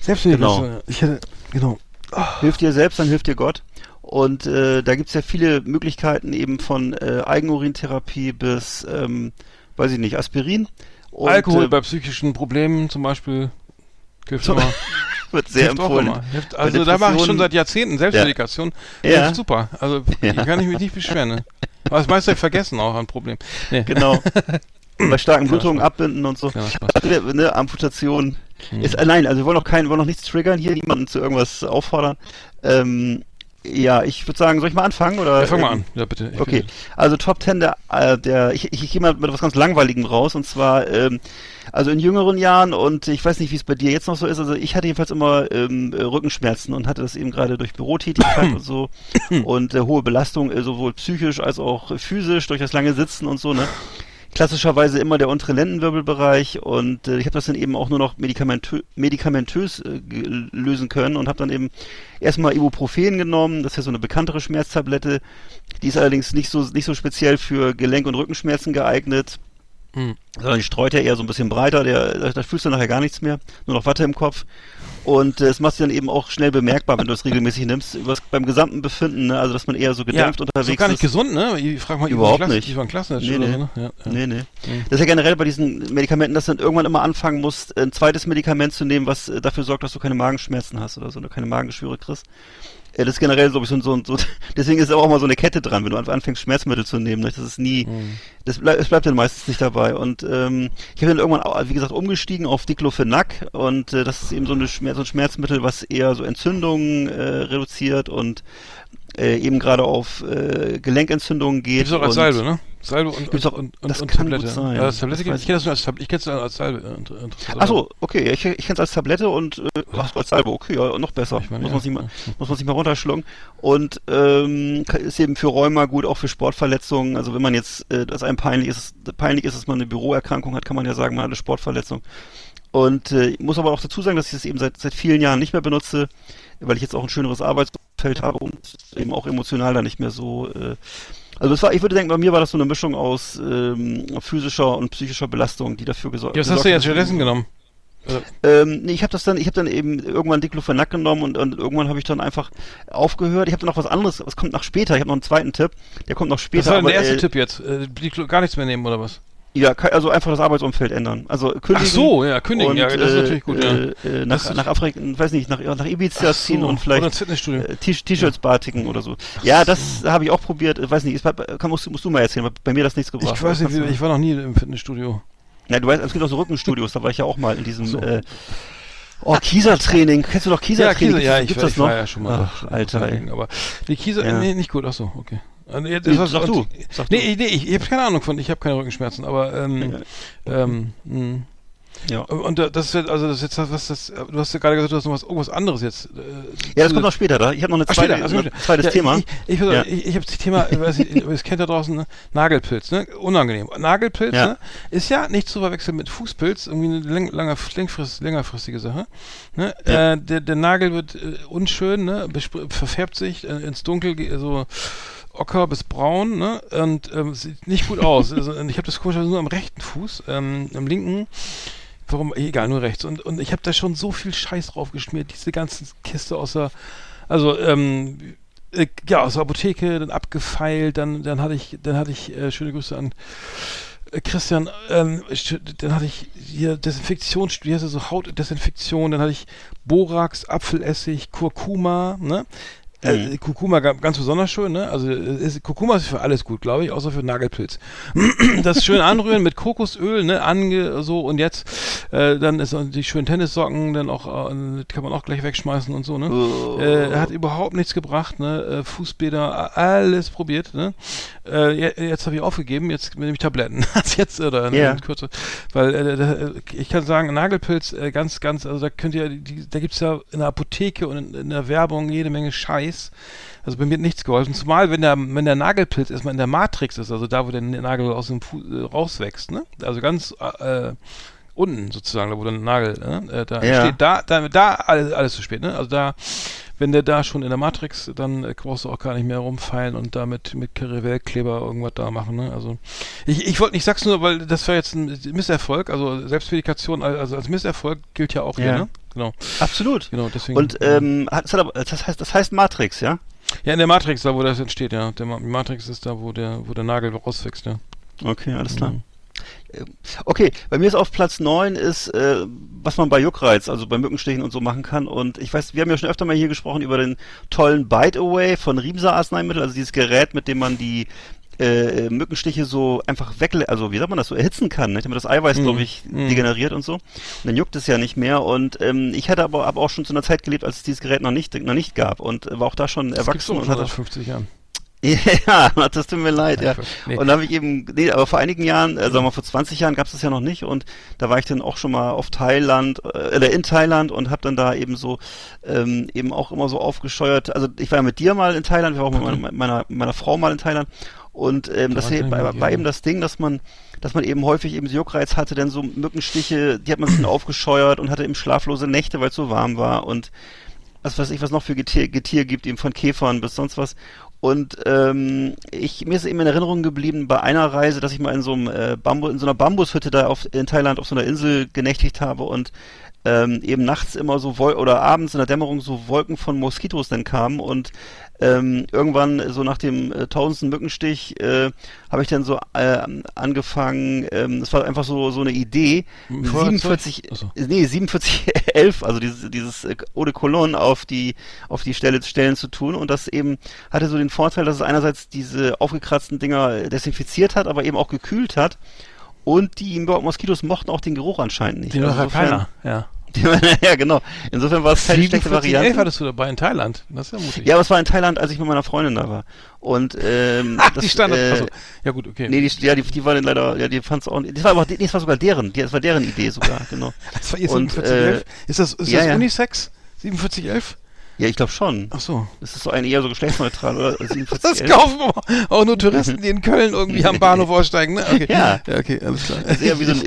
Selbstmedikation. Genau. Hilft dir selbst, dann hilft dir Gott. Und da gibt es ja viele Möglichkeiten eben von Eigenurintherapie bis, weiß ich nicht, Aspirin. Und Alkohol bei psychischen Problemen zum Beispiel. Wird sehr empfohlen. Also da mache ich schon seit Jahrzehnten Selbstmedikation. Ja. Ja. Hilft super. Also da kann ich mich nicht beschweren. Ne? Aber das meiste vergessen auch ein Problem. Nee. Genau. Bei starken Blutungen abbinden und so. Ne, Amputation. Also wir wollen noch nichts triggern hier, niemanden zu irgendwas auffordern. Ich würde sagen, soll ich mal anfangen? Oder? Ja, fang mal an. Ja, bitte. Okay. Also Top 10 ich gehe mal mit was ganz Langweiligem raus und zwar, also in jüngeren Jahren und ich weiß nicht, wie es bei dir jetzt noch so ist, also ich hatte jedenfalls immer Rückenschmerzen und hatte das eben gerade durch Bürotätigkeit und so und hohe Belastung, sowohl psychisch als auch physisch, durch das lange Sitzen und so, ne? Klassischerweise immer der untere Lendenwirbelbereich und ich habe das dann eben auch nur noch medikamentös lösen können und habe dann eben erstmal Ibuprofen genommen, das ist ja so eine bekanntere Schmerztablette, die ist allerdings nicht so speziell für Gelenk- und Rückenschmerzen geeignet, sondern die streut ja eher so ein bisschen breiter, da fühlst du nachher gar nichts mehr, nur noch Watte im Kopf. Und es macht sich dann eben auch schnell bemerkbar, wenn du es regelmäßig nimmst, beim gesamten Befinden, ne? Also dass man eher so gedämpft unterwegs ist. Ist gar nicht gesund, ne? Ich frage mal, überhaupt nicht. Nee. Das ist ja generell bei diesen Medikamenten, dass du dann irgendwann immer anfangen musst, ein zweites Medikament zu nehmen, was dafür sorgt, dass du keine Magenschmerzen hast oder so, oder keine Magengeschwüre kriegst. Das ist generell so ein bisschen so, deswegen ist auch mal so eine Kette dran, wenn du anfängst, Schmerzmittel zu nehmen. Das ist nie, es bleibt dann meistens nicht dabei. Und ich bin dann irgendwann, wie gesagt, umgestiegen auf Diclofenac. Und das ist eben so ein Schmerzmittel, was eher so Entzündungen reduziert und eben gerade auf Gelenkentzündungen geht. Gibt's auch als Salbe, ne? Salbe und Tablette. Gut sein. Ja, das Tablette ich kenne das nur als Tablette. Ich kenne es als Salbe. Achso, okay. Ich kenne es als Tablette und als Salbe. Okay, ja, noch besser. Ich meine, muss man sich mal runterschlucken. Und ist eben für Rheuma gut, auch für Sportverletzungen. Also wenn man jetzt, dass einem peinlich ist, dass man eine Büroerkrankung hat, kann man ja sagen, man hat eine Sportverletzung. Und ich muss aber auch dazu sagen, dass ich das eben seit vielen Jahren nicht mehr benutze, weil ich jetzt auch ein schöneres Arbeitsfeld habe und eben auch emotional da nicht mehr so... Also ich würde denken, bei mir war das so eine Mischung aus physischer und psychischer Belastung, die dafür gesorgt hat. Ja, was hast du jetzt stattdessen genommen? Nee, ich habe dann eben irgendwann Diclofenac genommen und irgendwann habe ich dann einfach aufgehört. Ich habe dann noch was anderes, was kommt noch später. Ich habe noch einen zweiten Tipp, der kommt noch später. Das war der erste Tipp jetzt. Gar nichts mehr nehmen oder was? Ja, also einfach das Arbeitsumfeld ändern. Also kündigen. Ach so, ja, kündigen, und, ja, das ist natürlich gut. Ja. Nach Afrika, weiß nicht, nach Ibiza ziehen und vielleicht T-Shirts batiken oder so. Ja, das habe ich auch probiert. Weiß nicht, musst du mal erzählen, weil bei mir das nichts gebracht hat. Ich weiß nicht, ich war noch nie im Fitnessstudio. Na, du weißt, es gibt auch so Rückenstudios, da war ich ja auch mal in diesem... So. Kiesertraining. Kennst du doch Kiesertraining? Ja, ich war ja schon mal. Ach, Alter. Aber die Kieser, nee, nicht gut. Ach so, okay. Ich habe keine Ahnung von, ich habe keine Rückenschmerzen, aber ja. Und das ist also das jetzt du hast ja gerade gesagt, du hast noch irgendwas anderes jetzt. Ja, das kommt noch später, da. Ich habe noch ein zweites Thema. Ich habe das Thema, weiß nicht, ihr kennt da draußen, ne? Nagelpilz, ne? Unangenehm. Nagelpilz, ja. Ne? Ist ja nicht zu verwechseln mit Fußpilz, irgendwie eine längerfristige Sache. Ne? Ja. Der Nagel wird unschön, ne? Verfärbt sich ins Dunkel, so ocker bis braun, ne? Und sieht nicht gut aus. Also, ich habe das komischerweise nur am rechten Fuß, am linken. Warum? Egal, nur rechts. Und ich habe da schon so viel Scheiß draufgeschmiert, diese ganze Kiste aus der Apotheke, dann abgefeilt, dann hatte ich schöne Grüße an Christian, dann hatte ich hier Hautdesinfektion, dann hatte ich Borax, Apfelessig, Kurkuma, ne? Kurkuma ganz besonders schön, ne? Also Kurkuma ist für alles gut, glaube ich, außer für Nagelpilz. Das schön anrühren mit Kokosöl, ne? Und jetzt dann ist die schönen Tennissocken, dann auch kann man auch gleich wegschmeißen und so, ne? Oh. Hat überhaupt nichts gebracht, ne? Fußbäder, alles probiert, ne? Jetzt habe ich aufgegeben, jetzt nehme ich Tabletten. Jetzt oder yeah. Kürze, weil ich kann sagen, Nagelpilz ganz, ganz, also da könnt ihr, da gibt's ja in der Apotheke und in der Werbung jede Menge Scheiß. Also bei mir hat nichts geholfen. Zumal, wenn der Nagelpilz erstmal in der Matrix ist, also da, wo der Nagel aus dem Fuß rauswächst, ne? Also ganz unten sozusagen, da wo der Nagel, ne? Da ja. Steht da alles zu spät, ne? Also da, wenn der da schon in der Matrix, dann brauchst du auch gar nicht mehr rumfeilen und damit mit Karivellkleber irgendwas da machen, ne? Also ich sag's nur, weil das war jetzt ein Misserfolg, also Selbstmedikation, also als Misserfolg gilt ja auch hier, ne? Genau. Absolut. Genau, deswegen. Und das heißt Matrix, ja? Ja, in der Matrix, da wo das entsteht, ja. Die Matrix ist da, wo der Nagel rauswächst, ja. Okay, alles klar. Okay, bei mir ist auf Platz 9 ist, was man bei Juckreiz, also bei Mückenstichen und so machen kann. Und ich weiß, wir haben ja schon öfter mal hier gesprochen über den tollen Bite Away von Riemser Arzneimittel, also dieses Gerät, mit dem man die Mückenstiche so einfach so erhitzen kann, ne? Damit das Eiweiß, glaube ich, degeneriert und so. Und dann juckt es ja nicht mehr. Und ich hatte aber auch schon zu einer Zeit gelebt, als es dieses Gerät noch nicht gab und war auch da schon erwachsen. Das gibt's schon seit 50 Jahren. Ja, das tut mir leid, ja. Nee. Und da habe ich aber vor einigen Jahren, sagen wir mal vor 20 Jahren gab es das ja noch nicht und da war ich dann auch schon mal in Thailand und habe dann da eben so, eben auch immer so aufgescheuert, also ich war ja mit dir mal in Thailand, wir waren auch mit meiner Frau mal in Thailand und das war eben das Ding, dass man eben häufig eben Juckreiz hatte, denn so Mückenstiche, die hat man ein bisschen aufgescheuert und hatte eben schlaflose Nächte, weil es so warm war und was weiß ich, was noch für Getier gibt, eben von Käfern bis sonst was. Und mir ist eben in Erinnerung geblieben bei einer Reise, dass ich mal in so einer Bambushütte da in Thailand auf so einer Insel genächtigt habe und eben nachts immer so oder abends in der Dämmerung so Wolken von Moskitos dann kamen und irgendwann so nach dem 1000. Mückenstich habe ich dann so angefangen, das war einfach so eine Idee, 4711, also dieses Eau de Cologne auf die Stellen zu tun und das eben hatte so den Vorteil, dass es einerseits diese aufgekratzten Dinger desinfiziert hat, aber eben auch gekühlt hat. Und die Moskitos mochten auch den Geruch anscheinend nicht. Den also hat keiner, ja. Ja, genau. Insofern war es keine schlechte Variante. Hattest du dabei in Thailand? Das ist ja mutig. Ja, aber es war in Thailand, als ich mit meiner Freundin da war. Und, die stand also. Ja, gut, okay. Nee, die waren leider, ja, die fand es auch nicht. Das war sogar deren. Das war deren Idee sogar, genau. Das war ihr 4711? Ist das Unisex? 4711? Ja, ich glaube schon. Ach so. Das ist so eher so geschlechtsneutral, oder? 47, das 11. Kaufen auch nur Touristen, die in Köln irgendwie am Bahnhof aussteigen, ne? Okay. Ja, okay, alles klar. Ist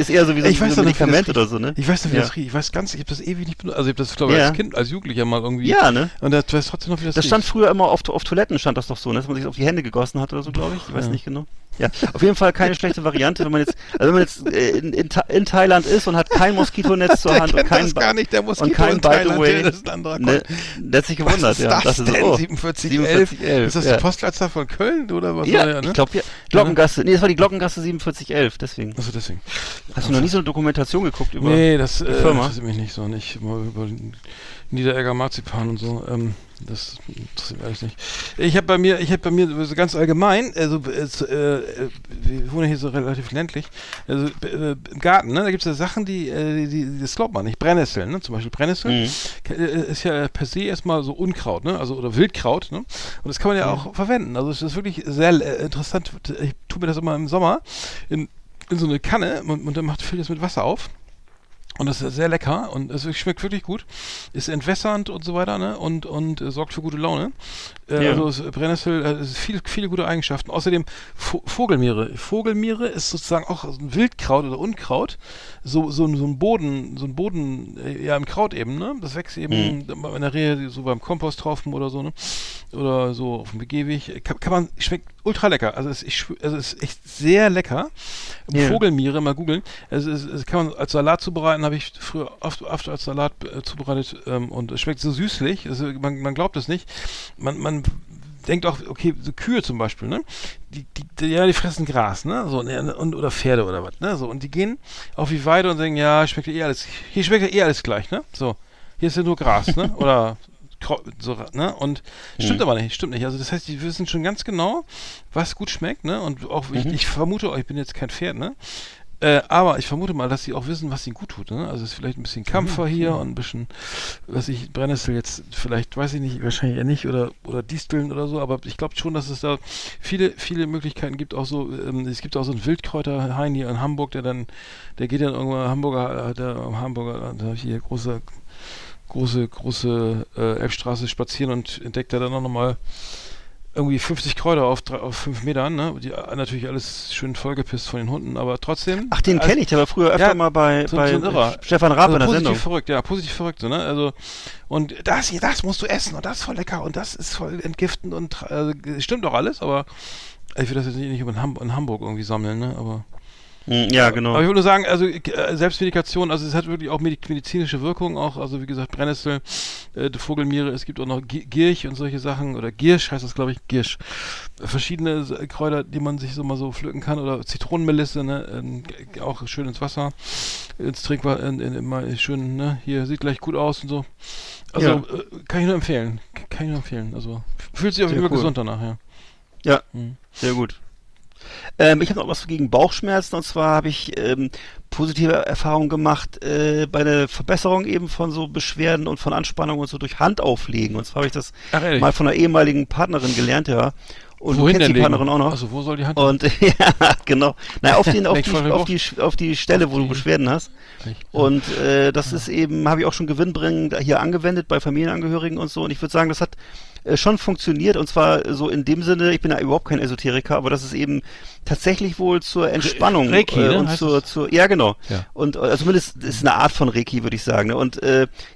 eher so ein Medikament oder so, ne? Ich weiß noch, wie das riecht. Ich habe das ewig nicht benutzt. Also ich habe das, glaube ich, als Kind, als Jugendlicher mal irgendwie. Ja, ne? Und das weiß trotzdem noch, wie das riecht. Das stand früher immer auf Toiletten, stand das doch so, ne? Dass man sich auf die Hände gegossen hat oder so, glaube ich. Ich weiß nicht genau. Ja, auf jeden Fall keine schlechte Variante, wenn man jetzt in Thailand ist und hat kein Moskitonetz zur Hand und kein Bite Away. jetzt nicht gewundert. Was ist das denn? Oh, 4711? Ist das die Postleitzahl von Köln oder was? Ja, ne? Ich glaube, ja. Glockengasse. Nee, das war die Glockengasse 4711, deswegen. Achso, deswegen. Hast du noch nie so eine Dokumentation geguckt über die Firma? Nee, das interessiert mich nicht so. Nicht über Niederegger Marzipan und so. Das interessiert alles nicht. Ich habe bei mir so ganz allgemein, wir wohnen hier so relativ ländlich, also im Garten, ne, da gibt es ja Sachen, die das glaubt man nicht. Brennnesseln, ne, zum Beispiel Brennnesseln ist ja per se erstmal so Unkraut, ne, also oder Wildkraut, ne, und das kann man ja auch verwenden. Also es ist wirklich sehr interessant. Ich tue mir das immer im Sommer in so eine Kanne und dann füllt das mit Wasser auf. Und das ist sehr lecker und es schmeckt wirklich gut, ist entwässernd und so weiter, ne? Und sorgt für gute Laune. Also Brennnessel, viele gute Eigenschaften. Außerdem Vogelmiere. Vogelmiere ist sozusagen auch ein Wildkraut oder Unkraut, so ein Boden, ja im Kraut eben, ne? Das wächst eben in der Rehe, so beim Komposthaufen oder so, ne? Oder so auf dem Begehweg. Schmeckt ultra lecker. Also es ist echt sehr lecker. Yeah. Vogelmiere, mal googeln. Es kann man als Salat zubereiten, habe ich früher oft als Salat zubereitet und es schmeckt so süßlich. Also man glaubt es nicht. Man denkt auch, okay, so Kühe zum Beispiel, ne? Die fressen Gras, ne? So, und oder Pferde oder was, ne? So, und die gehen auf die Weide und denken, ja, hier schmeckt ja eh alles gleich, ne? So, hier ist ja nur Gras, ne? Oder so, ne? Und stimmt aber nicht, stimmt nicht. Also das heißt, die wissen schon ganz genau, was gut schmeckt, ne? Und auch ich vermute, ich bin jetzt kein Pferd, ne? Aber ich vermute mal, dass sie auch wissen, was ihnen gut tut, ne? Also es ist vielleicht ein bisschen Kampfer hier und ein bisschen, Brennnessel jetzt vielleicht, weiß ich nicht, wahrscheinlich eher nicht oder Disteln oder so, aber ich glaube schon, dass es da viele Möglichkeiten gibt, auch so, es gibt auch so einen Wildkräuterhain hier in Hamburg, der geht dann irgendwann Hamburger, da habe ich hier große Elbstraße spazieren und entdeckt er dann auch nochmal irgendwie 50 Kräuter auf 5 Metern, ne? Die, natürlich alles schön vollgepisst von den Hunden, aber trotzdem... Ach, den kenne ich, der war früher öfter mal bei Stefan Raab in der Sendung. Positiv verrückt, so, ne? Also, und das hier, das musst du essen und das ist voll lecker und das ist voll entgiftend und stimmt doch alles, aber ich will das jetzt nicht in Hamburg irgendwie sammeln, ne? Aber... Ja, genau. Aber ich würde sagen, also Selbstmedikation, also es hat wirklich auch medizinische Wirkung, auch, also wie gesagt, Brennnessel, Vogelmiere, es gibt auch noch Giersch und solche Sachen, oder Giersch heißt das, glaube ich, Giersch. Verschiedene Kräuter, die man sich so mal so pflücken kann, oder Zitronenmelisse, ne, auch schön ins Wasser, ins Trinkwasser, immer schön, ne, hier sieht gleich gut aus und so. Also, kann ich nur empfehlen, also fühlt sich auf jeden Fall gesund danach, ja. Ja, sehr gut. Ich habe noch was gegen Bauchschmerzen und zwar habe ich positive Erfahrungen gemacht bei einer Verbesserung eben von so Beschwerden und von Anspannung und so durch Handauflegen. Und zwar habe ich das mal von einer ehemaligen Partnerin gelernt, ja. Und wohin du kennst die Partnerin auch noch. Also wo soll die Hand? Und ja, genau. Naja, auf die Stelle, wo du Beschwerden hast. Und das ist eben, habe ich auch schon gewinnbringend hier angewendet bei Familienangehörigen und so. Und ich würde sagen, das hat schon funktioniert und zwar so in dem Sinne, ich bin ja überhaupt kein Esoteriker, aber das ist eben tatsächlich wohl zur Entspannung Reiki, und zur ja genau ja. Und also zumindest ist eine Art von Reiki, würde ich sagen, ne? Und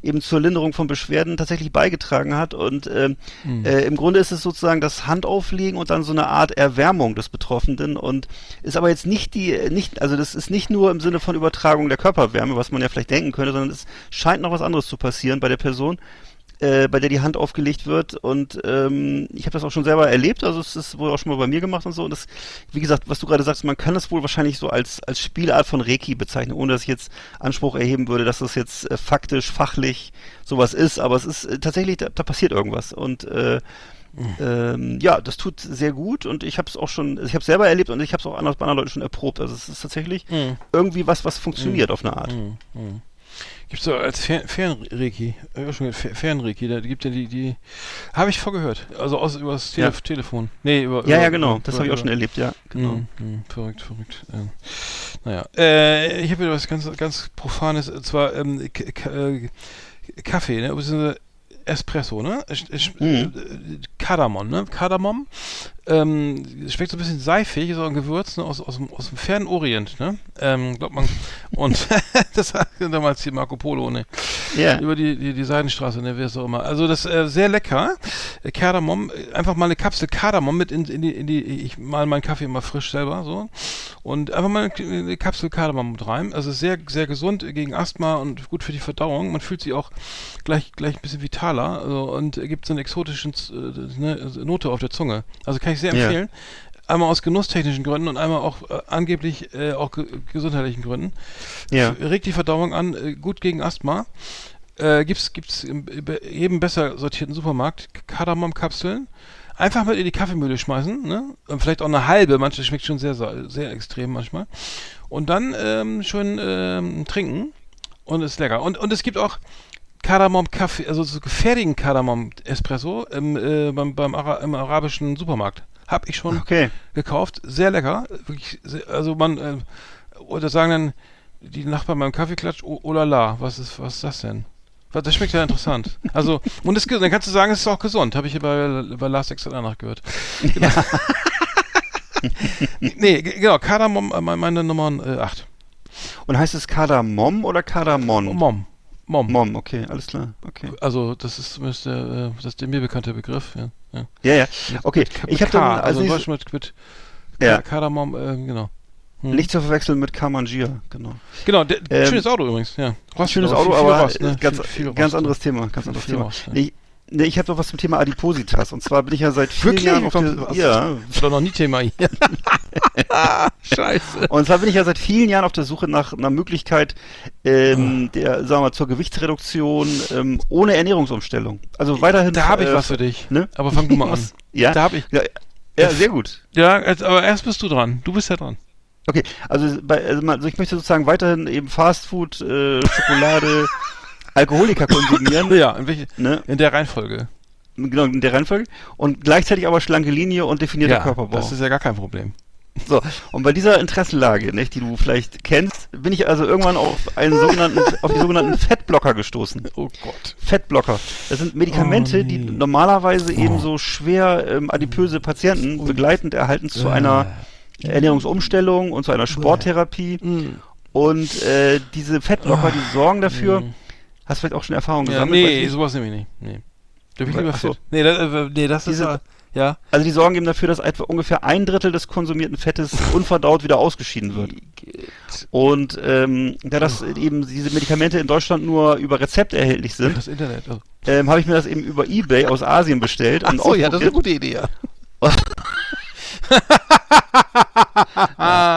eben zur Linderung von Beschwerden tatsächlich beigetragen hat und im Grunde ist es sozusagen das Handauflegen und dann so eine Art Erwärmung des Betroffenen und ist aber jetzt also das ist nicht nur im Sinne von Übertragung der Körperwärme, was man ja vielleicht denken könnte, sondern es scheint noch was anderes zu passieren bei der Person, bei der die Hand aufgelegt wird und ich habe das auch schon selber erlebt, also es ist wohl auch schon mal bei mir gemacht und so und das, wie gesagt, was du gerade sagst, man kann das wohl wahrscheinlich so als Spielart von Reiki bezeichnen, ohne dass ich jetzt Anspruch erheben würde, dass das jetzt faktisch, fachlich sowas ist, aber es ist tatsächlich, da passiert irgendwas und ja, das tut sehr gut und ich habe es selber erlebt und ich habe es auch bei anderen Leuten schon erprobt, also es ist tatsächlich irgendwie was funktioniert auf eine Art. Gibt es als Fernreiki, ich schon Fernreiki, da gibt ja die habe ich vorgehört, also über das Telefon. Nee, über das habe ich auch schon erlebt, ja, genau. Verrückt. Naja, ich habe wieder was ganz, ganz Profanes, und zwar Kaffee, ne, beziehungsweise Espresso, ne, Kardamom, schmeckt so ein bisschen seifig, so ein Gewürz, ne? Aus dem fernen Orient, ne? Glaubt man. Und das war damals hier Marco Polo, ne? Yeah. Über die Seidenstraße, ne, wer es auch immer. Also das sehr lecker. Kardamom, einfach mal eine Kapsel Kardamom mit ich mal meinen Kaffee immer frisch selber, so. Und einfach mal eine Kapsel Kardamom mit rein. Also sehr, sehr gesund gegen Asthma und gut für die Verdauung. Man fühlt sich auch gleich ein bisschen vitaler, also, und gibt so eine exotische Note auf der Zunge. Also kann ich sehr empfehlen. Yeah. Einmal aus genusstechnischen Gründen und einmal auch angeblich auch gesundheitlichen Gründen. Ja. Regt die Verdauung an, gut gegen Asthma. Gibt's im eben besser sortierten Supermarkt Kardamomkapseln. Einfach mit in die Kaffeemühle schmeißen, ne? Und vielleicht auch eine halbe, manche schmeckt schon sehr, sehr extrem manchmal. Und dann schön trinken und ist lecker. Und es gibt auch Kardamom-Kaffee, also so fertigen Kardamom-Espresso im arabischen Supermarkt. Habe ich schon gekauft. Sehr lecker. Wirklich sehr, also man, oder sagen dann die Nachbarn beim Kaffeeklatsch, oh la la, was ist das denn? Das schmeckt ja interessant. Also, und ist, dann kannst du sagen, es ist auch gesund. Habe ich hier bei Last Exit Anrach gehört. Genau. Ja. Nee, genau, Kardamom, meine Nummer 8. Und heißt es Kardamom oder Kardamon? Mom, okay, alles klar. Okay. Also das ist zumindest der mir bekannte Begriff, ja. Ja. Okay. Ich habe dann also mit Kardamom, genau. Nicht zu verwechseln mit Kamangia, genau. Genau, schönes Auto übrigens, ja. Schönes Auto, aber ganz anderes Thema, Ich habe noch was zum Thema Adipositas, und zwar bin ich ja seit vielen Jahren das war noch nie Thema hier. Scheiße. Und zwar bin ich ja seit vielen Jahren auf der Suche nach einer Möglichkeit zur Gewichtsreduktion ohne Ernährungsumstellung. Also weiterhin. Da habe ich was für dich. Ne? Aber fang du mal an. Ja, da habe ich. Ja, sehr gut. Ja, aber erst bist du dran. Du bist ja dran. Okay, also ich möchte sozusagen weiterhin eben Fastfood, Schokolade, Alkoholiker konsumieren. Ja, in der Reihenfolge. Genau, in der Reihenfolge. Und gleichzeitig aber schlanke Linie und definierter Körperbau. Das ist ja gar kein Problem. So, und bei dieser Interessenlage, nicht, die du vielleicht kennst, bin ich also irgendwann auf die sogenannten Fettblocker gestoßen. Oh Gott. Fettblocker. Das sind Medikamente, die normalerweise eben so schwer adipöse Patienten begleitend erhalten zu einer Ernährungsumstellung und zu einer Sporttherapie. Und diese Fettblocker, die sorgen dafür, hast du vielleicht auch schon Erfahrung gesammelt? Nee, sowas nehme ich nicht. Nee. Darf ich lieber fit? Nee, das ist ja. Also die sorgen eben dafür, dass etwa ungefähr 1/3 des konsumierten Fettes unverdaut wieder ausgeschieden wird. Und da das eben diese Medikamente in Deutschland nur über Rezept erhältlich sind, das Internet, habe ich mir das eben über eBay aus Asien bestellt. Achso, ja, das ist eine gute Idee, ja.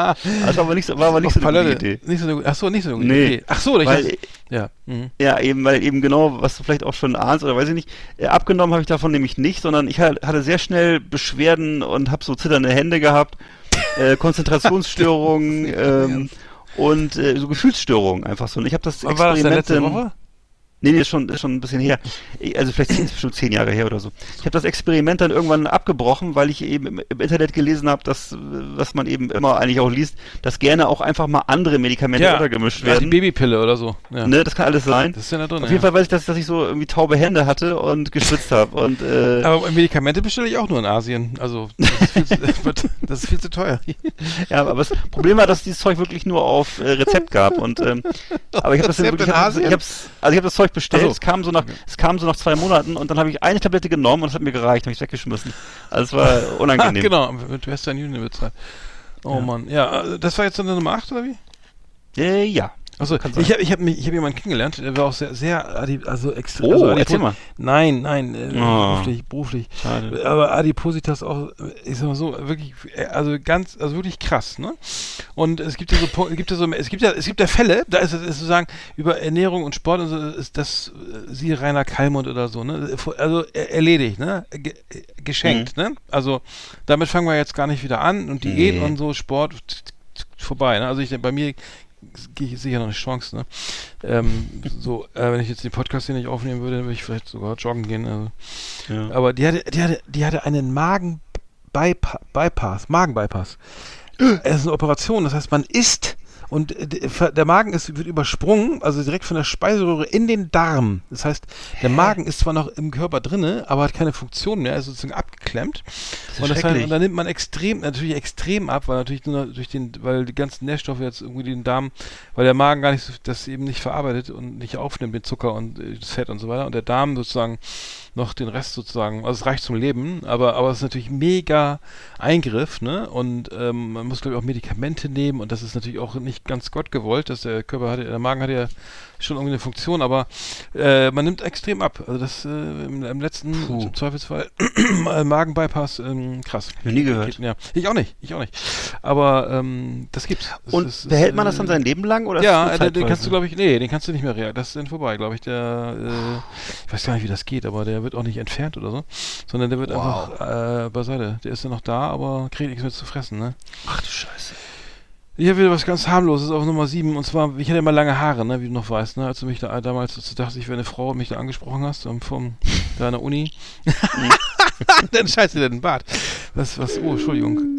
Also aber nicht so eine gute Idee. Achso, eben, weil eben genau, was du vielleicht auch schon ahnst oder weiß ich nicht, abgenommen habe ich davon nämlich nicht, sondern ich hatte sehr schnell Beschwerden und habe so zitternde Hände gehabt, Konzentrationsstörungen und so Gefühlsstörungen einfach so. Und ich habe das Experiment... War das denn letzte Woche? Nee, ist schon ein bisschen her. Also vielleicht ist es bestimmt 10 Jahre her oder so. Ich habe das Experiment dann irgendwann abgebrochen, weil ich eben im Internet gelesen habe, dass, was man eben immer eigentlich auch liest, dass gerne auch einfach mal andere Medikamente untergemischt werden. Ja, die Babypille oder so. Ja. Ne, das kann alles sein. Das ist ja da drin, auf jeden Fall weiß ich, dass ich so irgendwie taube Hände hatte und geschwitzt habe. Aber Medikamente bestelle ich auch nur in Asien. Also das ist viel zu teuer. Ja, aber das Problem war, dass dieses Zeug wirklich nur auf Rezept gab. Und aber ich habe das wirklich, ich habe das Zeug bestellt, also, es kam so nach 2 Monaten und dann habe ich eine Tablette genommen und es hat mir gereicht, habe ich weggeschmissen. Also es war unangenehm. Genau, mit Western Union bezahlt. Oh ja. Mann, ja, das war jetzt eine Nummer 8 oder wie? Ja. Also ich habe jemanden kennengelernt, der war auch sehr, sehr extrem. Oh, also erzähl mal. Nein, beruflich. Schade. Aber Adipositas auch, ich sag mal so, wirklich, also wirklich krass, ne? Und es gibt ja so Fälle, da ist es sozusagen über Ernährung und Sport und so, ist das sie Rainer Kallmund oder so, ne? Also erledigt, ne? Geschenkt, ne? Also damit fangen wir jetzt gar nicht wieder an und Diät und so Sport vorbei, ne? Also bei mir gehe ich sicher noch eine Chance, ne? Wenn ich jetzt den Podcast hier nicht aufnehmen würde, dann würde ich vielleicht sogar joggen gehen. Also. Ja. Aber die hatte einen Magen-Bypass. Es ist eine Operation, das heißt, man isst und der Magen wird übersprungen, also direkt von der Speiseröhre in den Darm. Das heißt, der Magen ist zwar noch im Körper drinne, aber hat keine Funktion mehr, ist sozusagen festklemmt. Und dann nimmt man extrem ab, weil natürlich nur durch weil die ganzen Nährstoffe jetzt irgendwie den Darm, weil der Magen gar nicht so, das eben nicht verarbeitet und nicht aufnimmt mit Zucker und Fett und so weiter und der Darm sozusagen noch den Rest sozusagen, also es reicht zum Leben, aber es ist natürlich mega Eingriff, ne? Und man muss, glaube ich, auch Medikamente nehmen und das ist natürlich auch nicht ganz Gott gewollt, dass der Körper hatte, der Magen hatte ja schon irgendwie eine Funktion, aber man nimmt extrem ab. Also das im letzten im Zweifelsfall Magenbypass, krass. Hab ich nie gehört. Ja. Ich auch nicht. Aber das gibt's. Und behält man das dann sein Leben lang? Oder ja, den kannst du, glaube ich, den kannst du nicht mehr reagieren. Das ist dann vorbei, glaube ich. Ich weiß gar nicht, wie das geht, aber der wird auch nicht entfernt oder so, sondern der wird einfach beiseite. Der ist dann noch da, aber kriegt nichts mehr zu fressen, ne? Ach du Scheiße. Ich habe wieder was ganz harmloses auf Nummer 7 und zwar, ich hatte immer lange Haare, ne, wie du noch weißt, ne, als du mich da damals dachte, ich wäre eine Frau und mich da angesprochen hast von deiner Uni. Dann scheiß dir den Bart. Oh, Entschuldigung.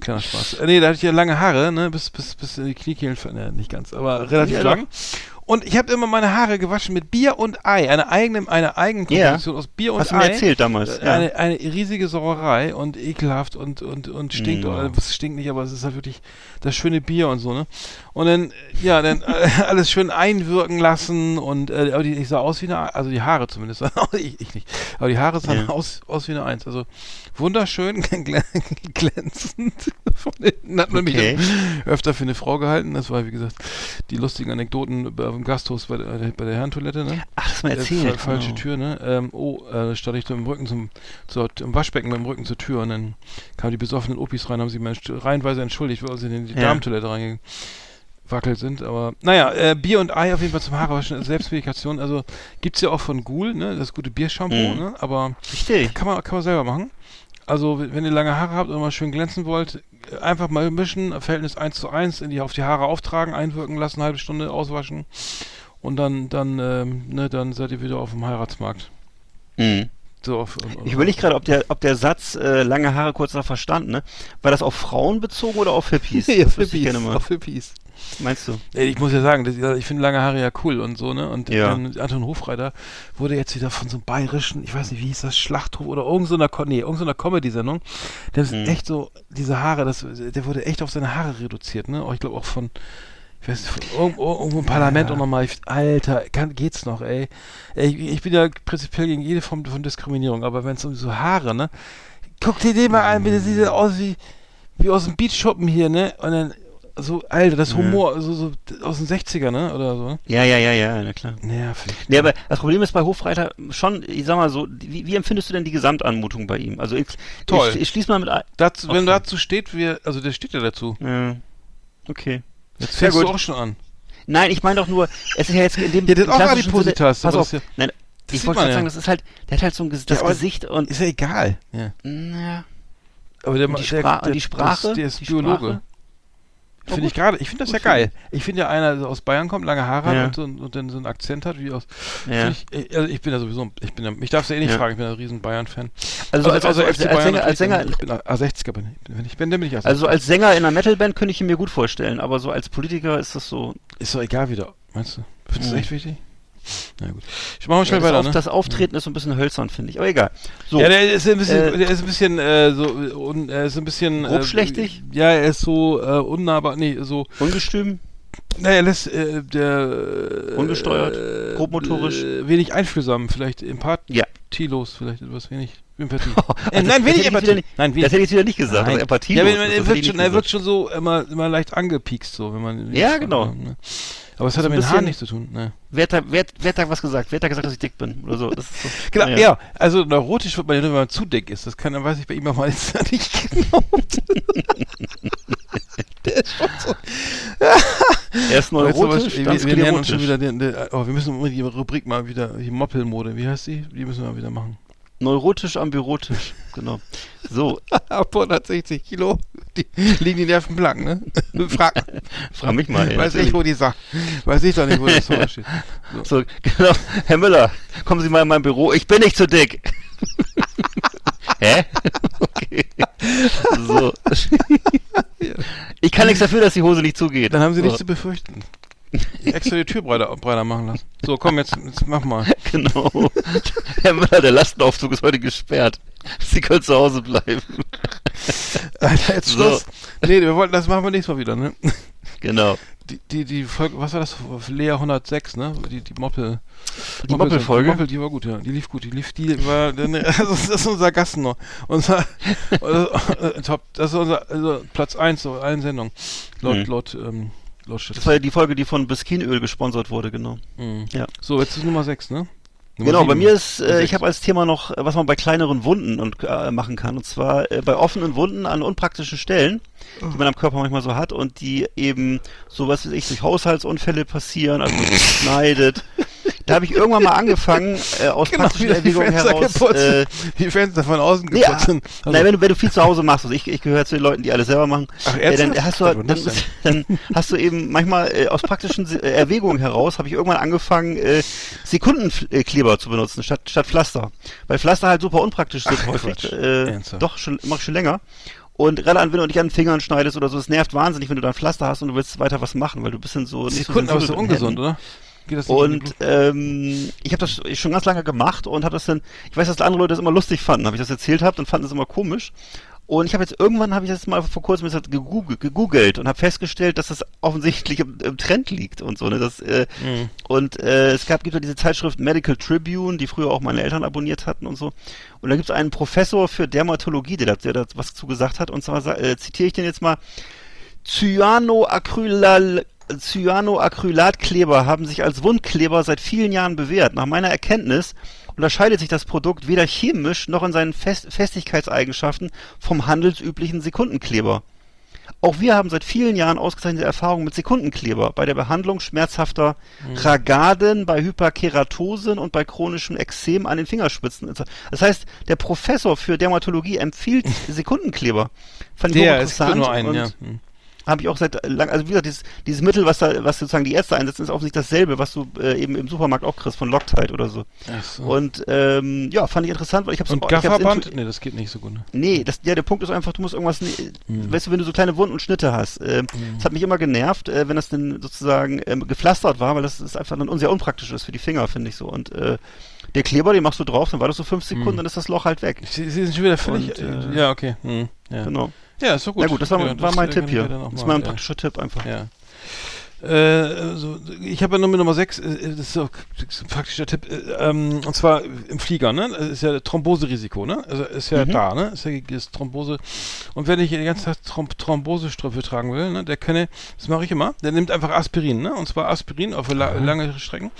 Kleiner Spaß. Da hatte ich ja lange Haare, ne, bis in die Kniekehlen, nicht ganz, aber relativ lang. Und ich habe immer meine Haare gewaschen mit Bier und Ei, eine eigene Kombination aus Bier und Ei. Hast du mir erzählt damals. Eine riesige Sauerei und ekelhaft und stinkt. Es stinkt nicht, aber es ist halt wirklich das schöne Bier und so, ne? Und dann alles schön einwirken lassen und aber ich sah aus wie eine, also die Haare zumindest, ich nicht, aber die Haare sahen aus wie eine Eins, also wunderschön, glänzend. Von hinten hat man mich öfter für eine Frau gehalten, das war, wie gesagt, die lustigen Anekdoten auf dem Gasthof bei der Herrentoilette, ne? Ach, das mal erzählt. Falsche Tür, ne? Stand ich im Waschbecken mit dem Rücken zur Tür und dann kamen die besoffenen Opis rein, haben sie mir reihenweise entschuldigt, weil sie in die Damentoilette reingegangen sind, aber naja, Bier und Ei auf jeden Fall zum Haarewaschen, Selbstmedikation, also gibt's ja auch von Ghoul, ne, das gute Biershampoo, ne, aber kann man selber machen. Also, wenn ihr lange Haare habt und mal schön glänzen wollt, einfach mal mischen, Verhältnis 1:1, auf die Haare auftragen, einwirken lassen, eine halbe Stunde auswaschen und dann seid ihr wieder auf dem Heiratsmarkt. So ich überlege gerade, ob der Satz lange Haare kurz nach verstanden, ne? War das auf Frauen bezogen oder auf Hippies? Ja, auf Hippies. Meinst du? Ich muss ja sagen, ich finde lange Haare ja cool und so, ne? Und Anton Hofreiter wurde jetzt wieder von so einem bayerischen, ich weiß nicht, wie hieß das, Schlachthof oder irgendeiner Comedy-Sendung, der ist echt so, diese Haare, der wurde echt auf seine Haare reduziert, ne? Ich glaube auch von, ich weiß nicht, irgendwo im Parlament auch nochmal, Alter, geht's noch, ey? Ich bin ja prinzipiell gegen jede Form von Diskriminierung, aber wenn es um so Haare, ne? Guck dir den mal an, wie der sieht aus wie aus dem Beachschuppen hier, ne? Und dann so, Alter, das Humor, so aus den 60er, ne? Oder so. Ja, na klar. Ja, nee, aber das Problem ist bei Hofreiter schon, ich sag mal so, wie empfindest du denn die Gesamtanmutung bei ihm? Also toll. Ich schließe mal mit ein. Wenn dazu steht, der steht ja dazu. Ja. Okay. Jetzt fängst du auch schon an. Nein, ich meine doch nur, es ist ja jetzt in dem der hat auch Adipositas. Pass auf. Nein, ich wollte gerade sagen, das ist halt, der hat halt so das Gesicht und... Ist ja egal. Ja. Ja. Aber die Sprache... Der ist Biologe. Ich finde das ja geil. Ich finde ja einer, der aus Bayern kommt, lange Haare hat und dann so einen Akzent hat, wie aus. Ja. Ich bin ja sowieso, ich darf es ja eh nicht fragen, ich bin ein riesen Bayern-Fan. Als Sänger in einer Metalband könnte ich ihn mir gut vorstellen, aber so als Politiker ist das so. Ist doch egal wieder, meinst du? Findest du das echt wichtig? Na gut. Machen wir schnell weiter. Das Auftreten ist so ein bisschen hölzern, finde ich. Aber egal. So. Ja, der ist ein bisschen, grobschlächtig? Ja, er ist so unnahbar, so... Ungestüm? Naja, ungesteuert, grobmotorisch. Wenig einfühlsam, vielleicht empathielos, vielleicht etwas wenig... Empathie. Nein, wenig Empathie. Das hätte ich wieder nicht gesagt. Nein. Empathie. Ja, er wird schon so immer leicht angepiekst, so, wenn man... Ja, genau. Ne? Aber es hat mit den Haaren nichts zu tun. Ne. Wer hat da was gesagt? Wer hat da gesagt, dass ich dick bin? Oder so. Das ist so genau, ja. Also neurotisch wird man ja, wenn man zu dick ist. Das kann, dann weiß ich bei ihm auch mal jetzt nicht genau. Der ist schon so... Er ist neurotisch, wir lernen uns schon wieder... wir müssen unbedingt die Rubrik mal wieder... Die Moppelmode, wie heißt die? Die müssen wir mal wieder machen. Neurotisch am Bürotisch, genau. So. Ab 160 Kilo liegen die Nerven blank, ne? Frag mich mal. Weiß ich doch nicht, wo das Tor steht. So, genau. Herr Müller, kommen Sie mal in mein Büro. Ich bin nicht zu dick. Hä? Okay. So. Ich kann nichts dafür, dass die Hose nicht zugeht. Dann haben Sie nichts zu befürchten. extra die Tür breiter machen lassen. So, komm, jetzt mach mal. Genau. Herr Müller, der Lastenaufzug ist heute gesperrt. Sie können zu Hause bleiben. Alter, jetzt Schluss. So. Nee, das machen wir nächstes Mal wieder, ne? Genau. Die Folge, was war das? Lea 106, ne? Die Moppel. Die Moppelfolge? Die Moppel, die war gut, ja. Die lief gut. Das ist unser Gast noch. Top. Das ist unser, also Platz 1 in allen Sendungen. Das war ja die Folge, die von Biskinöl gesponsert wurde, genau. Mhm. Ja. So, jetzt ist Nummer 6, ne? Genau, bei mir ist, ich habe als Thema noch, was man bei kleineren Wunden machen kann. Und zwar bei offenen Wunden an unpraktischen Stellen, die man am Körper manchmal so hat und die eben, so was weiß ich, durch Haushaltsunfälle passieren, also man schneidet. Da habe ich irgendwann mal angefangen, aus praktischen Erwägungen heraus... die Fenster von außen geputzt sind. Also nein, wenn du viel zu Hause machst, also ich gehöre zu den Leuten, die alles selber machen, dann hast du eben manchmal aus praktischen Erwägungen heraus, habe ich irgendwann angefangen, Sekundenkleber zu benutzen, statt Pflaster. Weil Pflaster halt super unpraktisch sind häufig. Doch, mach ich schon länger. Und gerade wenn du dich an den Fingern schneidest oder so, es nervt wahnsinnig, wenn du da ein Pflaster hast und du willst weiter was machen, weil du bist dann so... Sekunden, aber ist so ungesund, oder? Und ich habe das schon ganz lange gemacht und habe das dann, ich weiß, dass andere Leute das immer lustig fanden, habe ich das erzählt und fanden das immer komisch. Und ich habe jetzt das mal vor kurzem gegoogelt und habe festgestellt, dass das offensichtlich im Trend liegt und so. Ne? Es gibt ja diese Zeitschrift Medical Tribune, die früher auch meine Eltern abonniert hatten und so. Und da gibt es einen Professor für Dermatologie, der da was zu gesagt hat. Und zwar zitiere ich den jetzt mal: Cyanoacrylatkleber haben sich als Wundkleber seit vielen Jahren bewährt. Nach meiner Erkenntnis unterscheidet sich das Produkt weder chemisch noch in seinen Festigkeitseigenschaften vom handelsüblichen Sekundenkleber. Auch wir haben seit vielen Jahren ausgezeichnete Erfahrungen mit Sekundenkleber bei der Behandlung schmerzhafter Ragaden, bei Hyperkeratosen und bei chronischem Ekzem an den Fingerspitzen. Das heißt, der Professor für Dermatologie empfiehlt Sekundenkleber. Fand ich interessant. Habe ich auch seit lang, also wie gesagt, dieses Mittel, was sozusagen die Ärzte einsetzen, ist offensichtlich dasselbe, was du eben im Supermarkt auch kriegst, von Loctite oder so. Ach so. Und fand ich interessant, weil ich habe so... Und Gafferband? Nee, das geht nicht so gut. Nee, der Punkt ist einfach, du musst irgendwas... Weißt du, wenn du so kleine Wunden und Schnitte hast, das hat mich immer genervt, wenn das dann sozusagen gepflastert war, weil das ist einfach dann sehr unpraktisch ist für die Finger, finde ich so. Und der Kleber, den machst du drauf, dann wartest du 5 Sekunden, dann ist das Loch halt weg. Sie sind schon wieder völlig... ja, okay. Ja. Genau. Ja, ist so gut. Na gut, das war mein Tipp hier. Das ist mal ein praktischer Tipp einfach. Ja. Ich habe ja nur mit Nummer 6, das ist auch ein praktischer Tipp, und zwar im Flieger, ne? Das ist ja Thromboserisiko, ne? Also ist ja da, ne? Ist Thrombose. Und wenn ich den ganzen Tag Thrombosestrümpfe tragen will, ne? Der könne, das mache ich immer, der nimmt einfach Aspirin, ne? Und zwar Aspirin auf lange Strecken.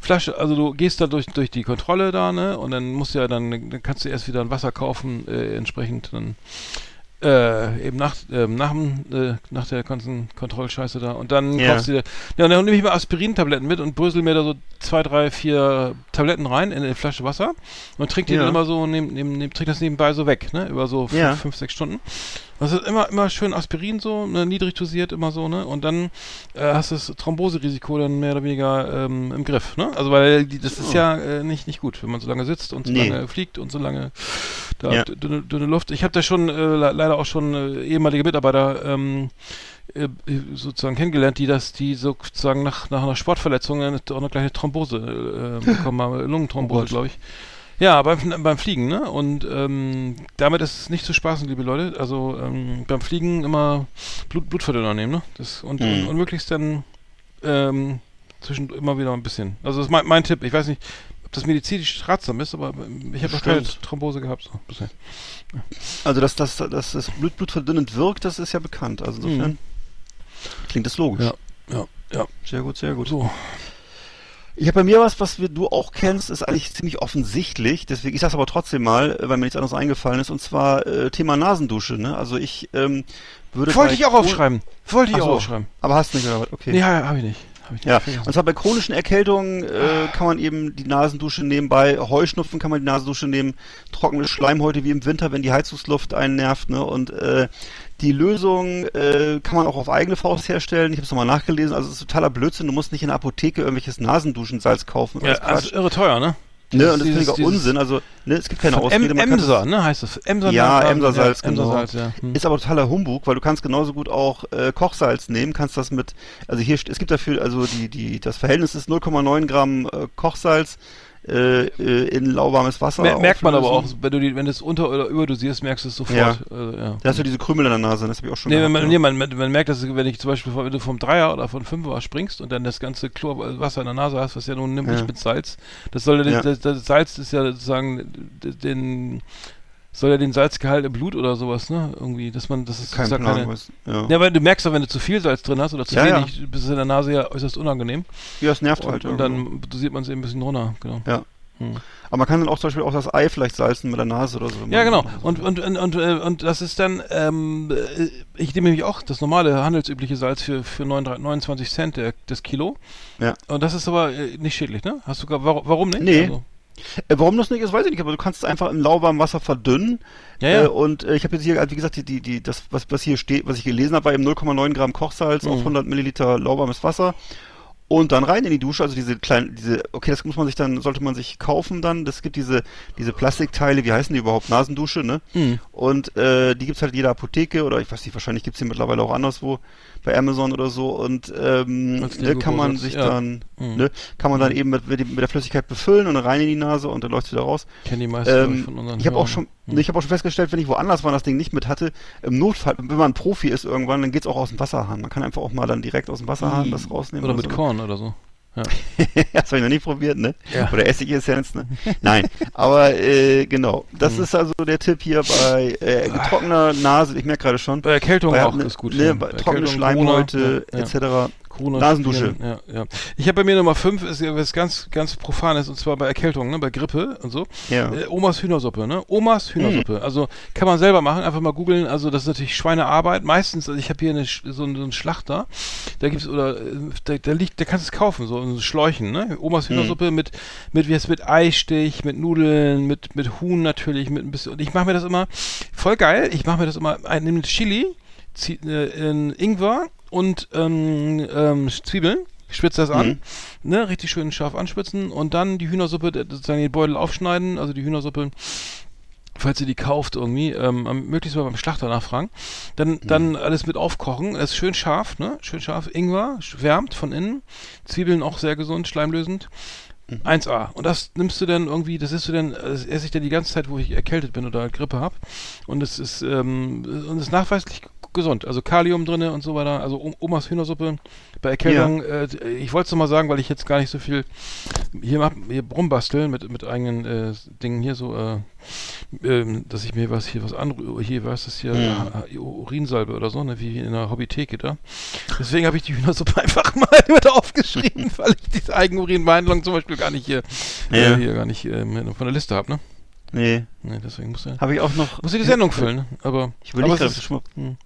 Flasche, also du gehst da durch die Kontrolle da, ne? Und dann musst du dann kannst du erst wieder ein Wasser kaufen, entsprechend dann. Eben nach der ganzen Kontrollscheiße da. Und dann kaufst du dir... Ja, und dann nehme ich mal Aspirin-Tabletten mit und brösel mir da so 2, 3, 4 Tabletten rein in eine Flasche Wasser und trinke die dann immer so, trink das nebenbei so weg, ne? Über so 5, 6 Stunden. Das ist immer schön Aspirin so, ne? Niedrig dosiert immer so, ne? Und dann hast du das Thromboserisiko dann mehr oder weniger im Griff, ne? Also weil das ist ja nicht gut, wenn man so lange sitzt und so lange fliegt und so lange da dünne Luft. Ich habe da schon leider auch schon ehemalige Mitarbeiter sozusagen kennengelernt, die sozusagen nach einer Sportverletzung auch eine kleine Thrombose bekommen haben, Lungenthrombose, glaube ich. Ja, beim Fliegen, ne? Und damit ist es nicht zu spaßen, liebe Leute. Also beim Fliegen immer Blutverdünner nehmen, ne? Und möglichst dann zwischendurch immer wieder ein bisschen. Also das ist mein Tipp. Ich weiß nicht, ob das medizinisch ratsam ist, aber ich habe noch keine Thrombose gehabt. So, bisher. Ja. Also dass das blutverdünnend wirkt, das ist ja bekannt. Also insofern klingt das logisch. Ja. Sehr gut, sehr gut. So. Ich habe bei mir was du auch kennst, ist eigentlich ziemlich offensichtlich, deswegen, ich sag's aber trotzdem mal, weil mir nichts anderes eingefallen ist, und zwar Thema Nasendusche, ne? Also ich wollte ich auch aufschreiben. Aber hast du nicht gehört, okay. Nee, habe ich nicht. Ja, und zwar bei chronischen Erkältungen kann man eben die Nasendusche nehmen, bei Heuschnupfen kann man die Nasendusche nehmen, trockene Schleimhäute wie im Winter, wenn die Heizungsluft einen nervt, ne? Und die Lösung kann man auch auf eigene Faust herstellen, ich habe es nochmal nachgelesen, also es ist totaler Blödsinn, du musst nicht in der Apotheke irgendwelches Nasenduschensalz kaufen. Ja, also irre teuer, ne? Ne, und das finde ich auch Unsinn. Also, ne, es gibt keine Ausrede. Emser, ne, heißt das? Emser, ja, Emsersalz, genau. Emsersalz, ja. Ist aber totaler Humbug, weil du kannst genauso gut auch Kochsalz nehmen, kannst das mit, also hier, es gibt dafür, also das Verhältnis ist 0,9 Gramm Kochsalz in lauwarmes Wasser. Merkt man aber auch, wenn du es unter- oder überdosierst, merkst du es sofort. Ja. Ja. Da hast du diese Krümel in der Nase, das habe ich auch schon gehabt. Man merkt, dass wenn ich zum Beispiel wenn du vom 3er oder vom 5er springst und dann das ganze Chlorwasser in der Nase hast, was ja nun nimmst mit Salz, das Salz ist ja sozusagen den Salzgehalt im Blut oder sowas, ne? Irgendwie, Ja, weil du merkst doch, wenn du zu viel Salz drin hast oder zu wenig, bist es in der Nase ja äußerst unangenehm. Ja, es nervt halt. Und dann dosiert man es eben ein bisschen runter, genau. Ja. Aber man kann dann auch zum Beispiel auch das Ei vielleicht salzen mit der Nase oder so. Ja, genau. Und das ist dann, ich nehme nämlich auch das normale handelsübliche Salz für 29 Cent das Kilo. Ja. Und das ist aber nicht schädlich, ne? Warum nicht? Nee. Also, warum das nicht ist, weiß ich nicht, aber du kannst es einfach im lauwarmen Wasser verdünnen. Ja, ja. Und ich habe jetzt hier, wie gesagt, was hier steht, was ich gelesen habe, war eben 0,9 Gramm Kochsalz auf 100 Milliliter lauwarmes Wasser. Und dann rein in die Dusche, also das sollte man sich kaufen dann. Das gibt diese Plastikteile, wie heißen die überhaupt? Nasendusche, ne? Mhm. Und die gibt's halt in jeder Apotheke oder ich weiß nicht, wahrscheinlich gibt's die mittlerweile auch anderswo, bei Amazon oder so. Und kann man dann eben mit der Flüssigkeit befüllen und rein in die Nase und dann läuft's wieder raus. Kennen die meisten von unseren Hörern. Ich habe auch schon festgestellt, wenn ich woanders war, das Ding nicht mit hatte, im Notfall, wenn man ein Profi ist irgendwann, dann geht's auch aus dem Wasserhahn. Man kann einfach auch mal dann direkt aus dem Wasserhahn das rausnehmen. Oder mit so. Korn oder so. Ja. Das habe ich noch nie probiert, ne? Ja. Oder Essigessenz, ne? Nein. Aber genau. Das ist also der Tipp hier bei getrockener Nase, ich merke gerade schon. Bei Erkältung auch ist gut. Ne, bei trockene Schleimhäute etc. Nasendusche. Ja. Ich habe bei mir Nummer 5, ist was ganz, ganz Profanes, und zwar bei Erkältung, ne, bei Grippe und so. Ja. Omas Hühnersuppe, ne? Omas Hühnersuppe. Also kann man selber machen, einfach mal googeln. Also das ist natürlich Schweinearbeit. Meistens, also ich habe hier so einen Schlachter, da gibt's da kannst du es kaufen, so in Schläuchen, ne? Omas Hühnersuppe mit Eistich, mit Nudeln, mit Huhn natürlich, mit ein bisschen. Und ich mache mir das immer voll geil. Ich mache mir das immer nehme Chili, in Ingwer und Zwiebeln, spitze das an, ne, richtig schön scharf anspitzen und dann die Hühnersuppe, sozusagen den Beutel aufschneiden, also die Hühnersuppe, falls ihr die kauft irgendwie, möglichst mal beim Schlachter nachfragen, dann alles mit aufkochen, das ist schön scharf, ne, schön scharf, Ingwer, wärmt von innen, Zwiebeln auch sehr gesund, schleimlösend, 1A. Und das nimmst du dann irgendwie, das esse ich dann die ganze Zeit, wo ich erkältet bin oder Grippe habe. Und es ist, nachweislich gesund. Also Kalium drinne und so weiter. Also Omas Hühnersuppe bei Erkältung. Ja. Ich wollte es nochmal sagen, weil ich jetzt gar nicht so viel hier rumbasteln mit eigenen Dingen hier so, dass ich mir Urinsalbe oder so, ne, wie in einer Hobbytheke da. Deswegen habe ich die Hühnersuppe einfach mal mit aufgeschrieben, weil ich diese Eigenurinbehandlung zum Beispiel gar nicht von der Liste habe, ne? Nee, deswegen muss ich die Sendung füllen, aber ich will nicht schmecken.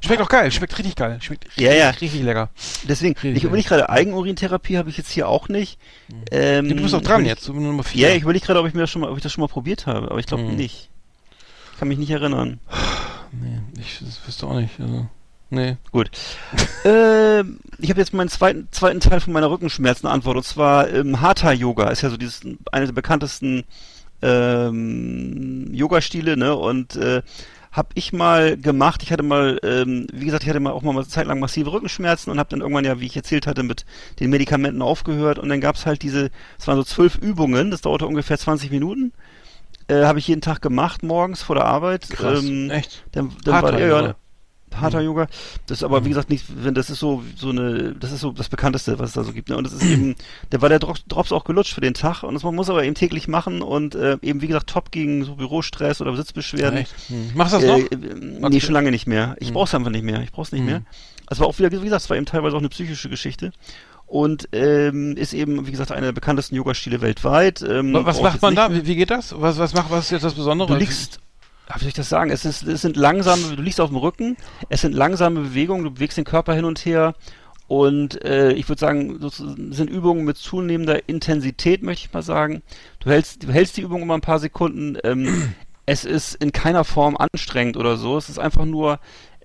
Schmeckt auch geil, schmeckt richtig geil, richtig lecker. Deswegen, ich überlege gerade, Eigenurintherapie habe ich jetzt hier auch nicht. Du bist auch dran jetzt, Nummer 4. Ja, ich überlege gerade, ob ich das schon mal probiert habe, aber ich glaube nicht. Ich kann mich nicht erinnern. Nee, das wüsste auch nicht, also. Nee. Gut. Ich habe jetzt meinen zweiten Teil von meiner Rückenschmerzen-Antwort, und zwar Hatha-Yoga, ist ja so einer der bekanntesten Yoga-Stile, ne, und habe ich mal gemacht. Ich hatte mal, ich hatte mal auch mal eine Zeit lang massive Rückenschmerzen und habe dann irgendwann ja, wie ich erzählt hatte, mit den Medikamenten aufgehört. Und dann gab es halt es waren so 12 Übungen, das dauerte ungefähr 20 Minuten. Habe ich jeden Tag gemacht, morgens vor der Arbeit. Krass, echt? Dann war Hatha Yoga. Das ist aber, wie gesagt, das ist so das Bekannteste, was es da so gibt. Ne? Und das ist eben, da war der Drops auch gelutscht für den Tag. Und man muss aber eben täglich machen und eben, wie gesagt, top gegen so Bürostress oder Sitzbeschwerden. Machst du das noch? Nee, schon lange nicht mehr. Ich brauch's einfach nicht mehr. Es war auch wieder, wie gesagt, es war eben teilweise auch eine psychische Geschichte. Und ist eben, wie gesagt, einer der bekanntesten Yoga-Stile weltweit. Was macht man da? Wie geht das? Was ist jetzt das Besondere? Du liegst... Wie soll ich das sagen? Du liegst auf dem Rücken, es sind langsame Bewegungen, du bewegst den Körper hin und her und ich würde sagen, das sind Übungen mit zunehmender Intensität, möchte ich mal sagen. Du hältst die Übung immer ein paar Sekunden, es ist in keiner Form anstrengend oder so, es ist einfach nur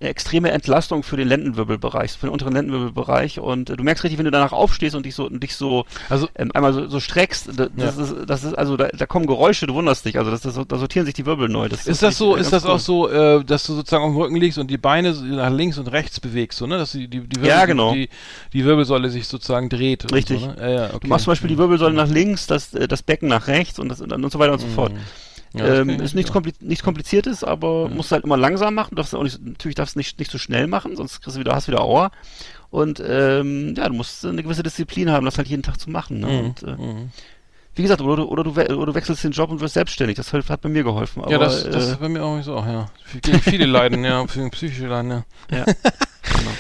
extreme Entlastung für den Lendenwirbelbereich, für den unteren Lendenwirbelbereich. Und du merkst richtig, wenn du danach aufstehst und dich einmal so streckst, das ist, da kommen Geräusche, du wunderst dich. Also da sortieren sich die Wirbel neu. Ist das auch so, dass du sozusagen auf dem Rücken liegst und die Beine nach links und rechts bewegst, so, ne? Dass die Wirbel, ja, genau. die Wirbelsäule sich sozusagen dreht. Richtig. So, ne? Okay. Du machst zum Beispiel die Wirbelsäule nach links, das Becken nach rechts und so weiter und so fort. Ja, ist nichts Kompliziertes, aber musst du halt immer langsam machen. Natürlich darfst du nicht zu schnell machen, sonst hast du wieder Aua. Und du musst eine gewisse Disziplin haben, das halt jeden Tag zu machen. Ne? Wie gesagt, oder du wechselst den Job und wirst selbstständig. Das hat bei mir geholfen. Aber, ja, das bei mir auch so. Ja. Gegen viele Leiden, ja, psychische Leiden, ja. Ja.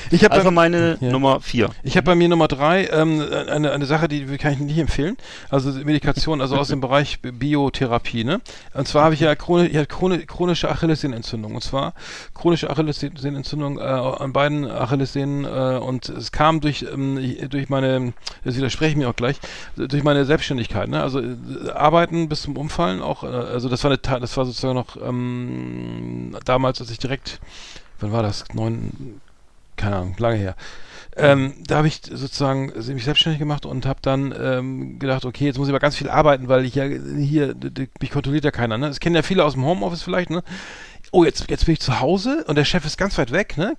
Genau. Nummer 4. Ich habe bei mir Nummer 3 eine Sache, die kann ich nicht empfehlen. Also Medikation, also aus dem Bereich Biotherapie. Ne? Und zwar habe ich ja chronische Achillessehnenentzündung. Und zwar chronische Achillessehnenentzündung an beiden Achillessehnen. Und es kam durch meine, das widerspreche ich mir auch gleich, durch meine Selbstständigkeit. Ne? Also Arbeiten bis zum Umfallen auch. Also das war sozusagen noch damals, als ich direkt, wann war das? Keine Ahnung, lange her. Da habe ich sozusagen mich selbstständig gemacht und habe dann gedacht, okay, jetzt muss ich aber ganz viel arbeiten, weil ich ja hier, mich kontrolliert ja keiner. Ne? Das kennen ja viele aus dem Homeoffice vielleicht, ne? Oh, jetzt bin ich zu Hause und der Chef ist ganz weit weg, ne?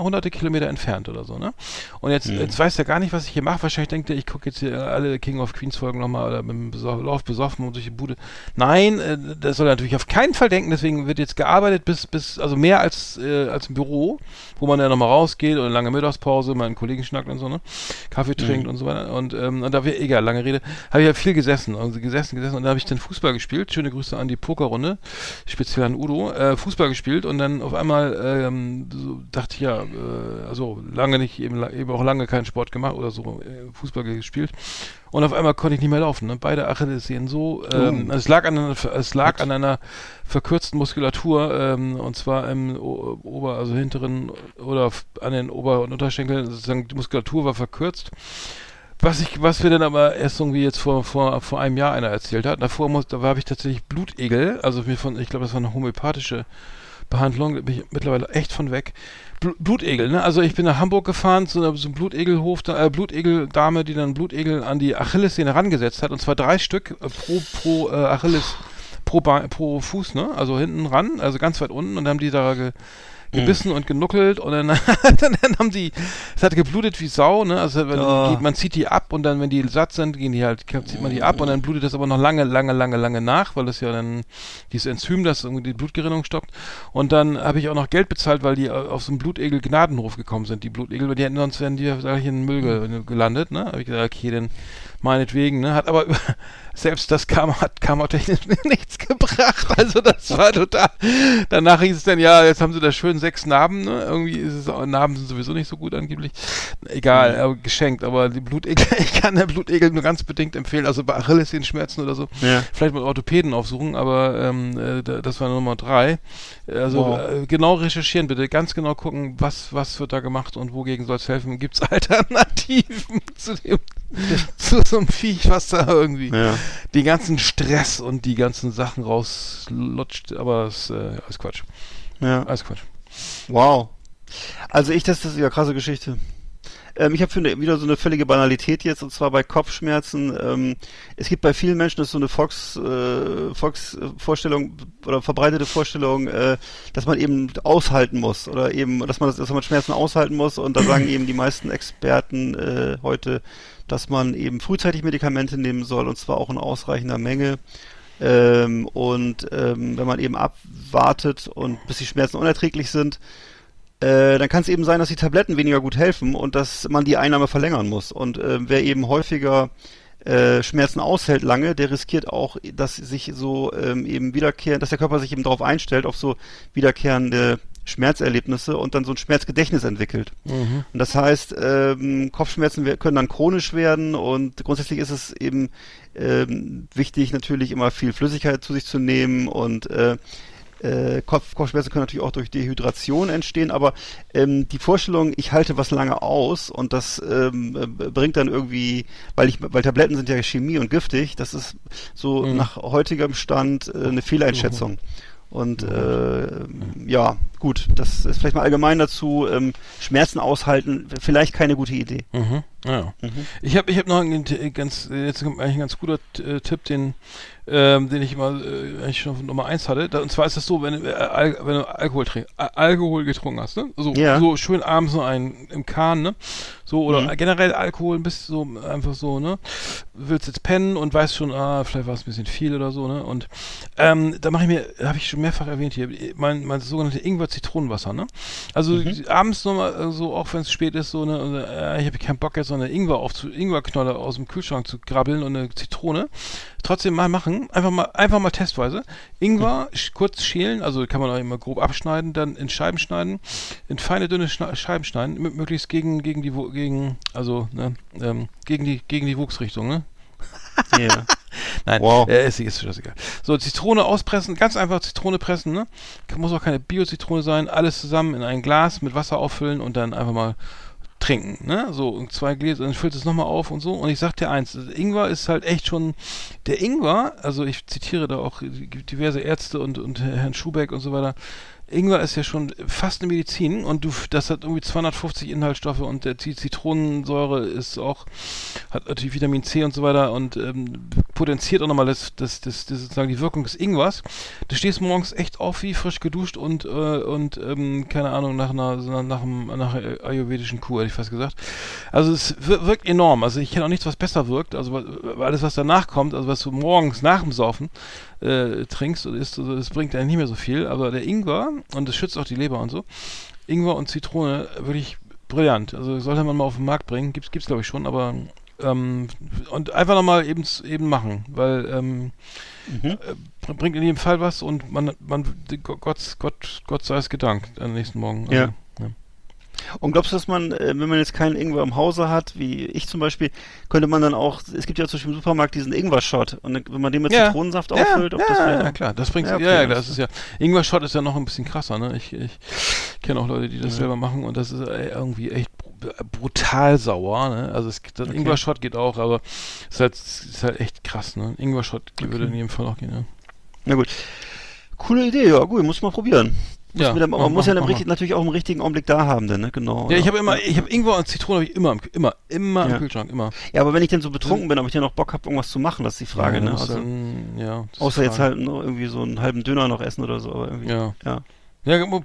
Hunderte Kilometer entfernt oder so, ne? Und jetzt weiß er gar nicht, was ich hier mache. Wahrscheinlich denkt er, ich gucke jetzt hier alle King of Queens Folgen nochmal oder mit dem Lauf besoffen und durch die Bude. Nein, das soll er natürlich auf keinen Fall denken. Deswegen wird jetzt gearbeitet bis mehr als im Büro, wo man ja nochmal rausgeht oder lange Mittagspause, mal einen Kollegen schnackt und so, ne? Kaffee trinkt und so weiter. Und da wir, egal, lange Rede, habe ich ja viel gesessen. Und da habe ich dann Fußball gespielt. Schöne Grüße an die Pokerrunde, speziell an Udo. Fußball gespielt und dann auf einmal so dachte ich ja, eben auch lange keinen Sport gemacht oder so, Fußball gespielt und auf einmal konnte ich nicht mehr laufen. Ne? Beide Achillessehnen so. Es lag an einer verkürzten Muskulatur und zwar im hinteren oder an den Ober- und Unterschenkeln, sozusagen die Muskulatur war verkürzt. Was mir dann aber erst irgendwie jetzt vor einem Jahr einer erzählt hat, da habe ich tatsächlich Blutegel, also ich glaube, das war eine homöopathische Behandlung, da bin ich mittlerweile echt von weg. Blutegel, ne? Also ich bin nach Hamburg gefahren zu so einem Blutegelhof, Blutegel-Dame, die dann Blutegel an die Achillessehne herangesetzt hat, und zwar 3 Stück pro Achilles, pro Fuß, ne? Also hinten ran, also ganz weit unten, und dann haben die da gebissen und genuckelt und dann haben die, es hat geblutet wie Sau, ne? Also man zieht die ab und dann, wenn die satt sind, zieht man die ab und dann blutet das aber noch lange nach, weil das ja dann dieses Enzym, das irgendwie die Blutgerinnung stoppt. Und dann habe ich auch noch Geld bezahlt, weil die auf so einem Blutegel Gnadenhof gekommen sind, die Blutegel, weil die hätten sonst gleich in den Müll gelandet, ne? Habe ich gesagt, okay, dann meinetwegen, ne? Hat aber selbst das karmatechnisch nichts gebracht. Also das war total. Danach hieß es dann, ja, jetzt haben sie da schön 6 Narben, ne? Irgendwie Narben sind sowieso nicht so gut angeblich. Egal, aber geschenkt. Aber die Blutegel, ich kann der Blutegel nur ganz bedingt empfehlen. Also bei Achillessehnenschmerzen oder so. Ja. Vielleicht mal Orthopäden aufsuchen, aber das war Nummer 3. Also genau recherchieren bitte, ganz genau gucken, was wird da gemacht und wogegen soll es helfen. Gibt es Alternativen zu so einem Viech, was da irgendwie den ganzen Stress und die ganzen Sachen rauslutscht, aber es ist alles Quatsch. Ja. Alles Quatsch. Wow. Also das ist ja krasse Geschichte. Ich habe wieder so eine völlige Banalität jetzt, und zwar bei Kopfschmerzen. Es gibt bei vielen Menschen so eine Volksvorstellung oder verbreitete Vorstellung, dass man eben aushalten muss oder eben, dass man Schmerzen aushalten muss. Und da sagen eben die meisten Experten heute, dass man eben frühzeitig Medikamente nehmen soll, und zwar auch in ausreichender Menge. Wenn man eben abwartet und bis die Schmerzen unerträglich sind, dann kann es eben sein, dass die Tabletten weniger gut helfen und dass man die Einnahme verlängern muss. Und wer eben häufiger Schmerzen aushält lange, der riskiert auch, dass sich so eben wiederkehren, dass der Körper sich eben darauf einstellt, auf so wiederkehrende Schmerzerlebnisse, und dann so ein Schmerzgedächtnis entwickelt. Und das heißt, Kopfschmerzen können dann chronisch werden, und grundsätzlich ist es eben wichtig, natürlich immer viel Flüssigkeit zu sich zu nehmen, und Kopfschmerzen können natürlich auch durch Dehydration entstehen, aber die Vorstellung, ich halte was lange aus, und das bringt dann irgendwie, weil Tabletten sind ja Chemie und giftig, das ist so nach heutigem Stand eine Fehleinschätzung. Und gut, das ist vielleicht mal allgemein dazu, Schmerzen aushalten, vielleicht keine gute Idee. Mhm. Ja. Mhm. Ich hab noch einen ganz guter Tipp, den ich mal eigentlich schon von Nummer 1 hatte. Und zwar ist das so, wenn du Alkohol getrunken hast, ne? So, ja. So schön abends noch einen im Kahn, ne? So, oder generell Alkohol, bist so einfach so, ne? Willst jetzt pennen und weißt schon, vielleicht war es ein bisschen viel oder so, ne? Und da habe ich schon mehrfach erwähnt hier, mein sogenanntes Ingwer-Zitronenwasser, ne? Also abends nochmal so, auch wenn es spät ist, so, ne? Und, ich habe keinen Bock jetzt so eine Ingwerknolle aus dem Kühlschrank zu grabbeln und eine Zitrone. Trotzdem mal machen, einfach mal testweise. Ingwer kurz schälen, also kann man auch immer grob abschneiden, dann in Scheiben schneiden, in feine, dünne Scheiben schneiden, möglichst gegen die Wuchsrichtung, ne? Yeah. Nein, wow. Ist das egal. So, Zitrone auspressen, ganz einfach Zitrone pressen, ne? Muss auch keine Bio-Zitrone sein, alles zusammen in ein Glas mit Wasser auffüllen und dann einfach mal trinken, ne? So, 2 Gläser, dann füllt es nochmal auf und so. Und ich sag dir eins, Ingwer ist halt echt schon, der Ingwer, also ich zitiere da auch diverse Ärzte und Herrn Schubeck und so weiter, Ingwer ist ja schon fast eine Medizin und das hat irgendwie 250 Inhaltsstoffe und die Zitronensäure ist auch, hat natürlich Vitamin C und so weiter und potenziert auch nochmal das sozusagen die Wirkung des Ingwers. Du stehst morgens echt auf wie frisch geduscht und keine Ahnung, nach einer ayurvedischen Kur, hätte ich fast gesagt. Also es wirkt enorm. Also ich kenne auch nichts, was besser wirkt. Also alles, was danach kommt, also was du morgens nach dem Saufen trinkst und isst, also das bringt einem nicht mehr so viel, aber der Ingwer, und das schützt auch die Leber und so, Ingwer und Zitrone, wirklich brillant, also sollte man mal auf den Markt bringen, gibt's glaube ich schon, aber und einfach nochmal eben machen, weil bringt in jedem Fall was und man Gott sei es gedankt am nächsten Morgen. Also, ja. Und glaubst du, dass man, wenn man jetzt keinen Ingwer im Hause hat, wie ich zum Beispiel, könnte man dann auch, es gibt ja zum Beispiel im Supermarkt diesen Ingwer-Shot, und wenn man den mit Zitronensaft auffüllt, ob das wäre... Ja, klar, das bringt... Ja, okay, das ist ja... Ingwer-Shot ist ja noch ein bisschen krasser, ne? Ich kenne auch Leute, die das selber machen, und das ist irgendwie echt brutal sauer, ne? Also Ingwer-Shot geht auch, aber ist halt echt krass, ne? Ingwer-Shot würde in jedem Fall auch gehen, ja. Na gut. Coole Idee, ja gut, muss man probieren. Natürlich auch im richtigen Augenblick da haben, denn, ne? Genau. Ja, ich habe Ingwer und Zitrone immer im Kühlschrank, immer. Ja, aber wenn ich denn so betrunken bin, ob ich dann noch Bock habe, irgendwas zu machen, das ist die Frage, ja, ne? Also, außer jetzt halt noch irgendwie so einen halben Döner noch essen oder so, aber irgendwie. Ja,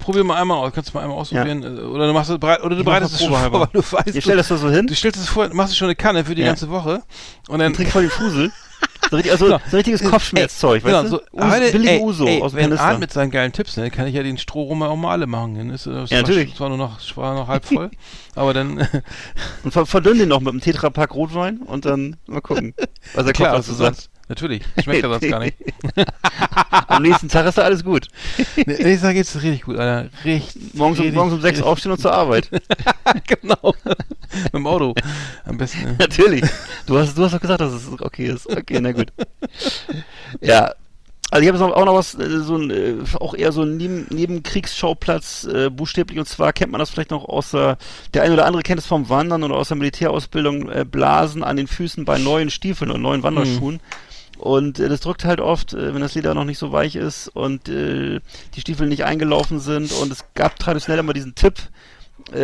probier mal einmal aus, kannst du mal einmal ausprobieren, oder du machst es bereit, oder du bereitest es schon vor, weil du weißt. Ich stell das da so hin. Du stellst es vor, machst schon eine Kanne für die ganze Woche und dann trinkst voll den Fusel. So richtiges Kopfschmerzzeug, weißt du? Billige Uso aus dem Kanister. Arndt mit seinen geilen Tipps, ne, kann ich ja den Strohrum auch mal alle machen. Dann ist das natürlich. Es war noch halb voll, aber dann... Und verdünn den noch mit einem Tetrapack Rotwein und dann mal gucken, was er klar was du sagst. Natürlich, schmeckt er sonst gar nicht. Am nächsten Tag ist da alles gut. Ich sage jetzt richtig gut, Alter. Morgens um 6 aufstehen und zur Arbeit. Genau. Mit dem Auto. Am besten. Ne? Natürlich. Du hast doch gesagt, dass es okay ist. Okay, na gut. Ja. Also ich habe jetzt auch noch was, auch eher so ein Nebenkriegsschauplatz, buchstäblich, und zwar kennt man das vielleicht noch der ein oder andere kennt es vom Wandern oder aus der Militärausbildung, Blasen an den Füßen bei neuen Stiefeln und neuen Wanderschuhen. Und das drückt halt oft, wenn das Leder noch nicht so weich ist und die Stiefel nicht eingelaufen sind. Und es gab traditionell immer diesen Tipp,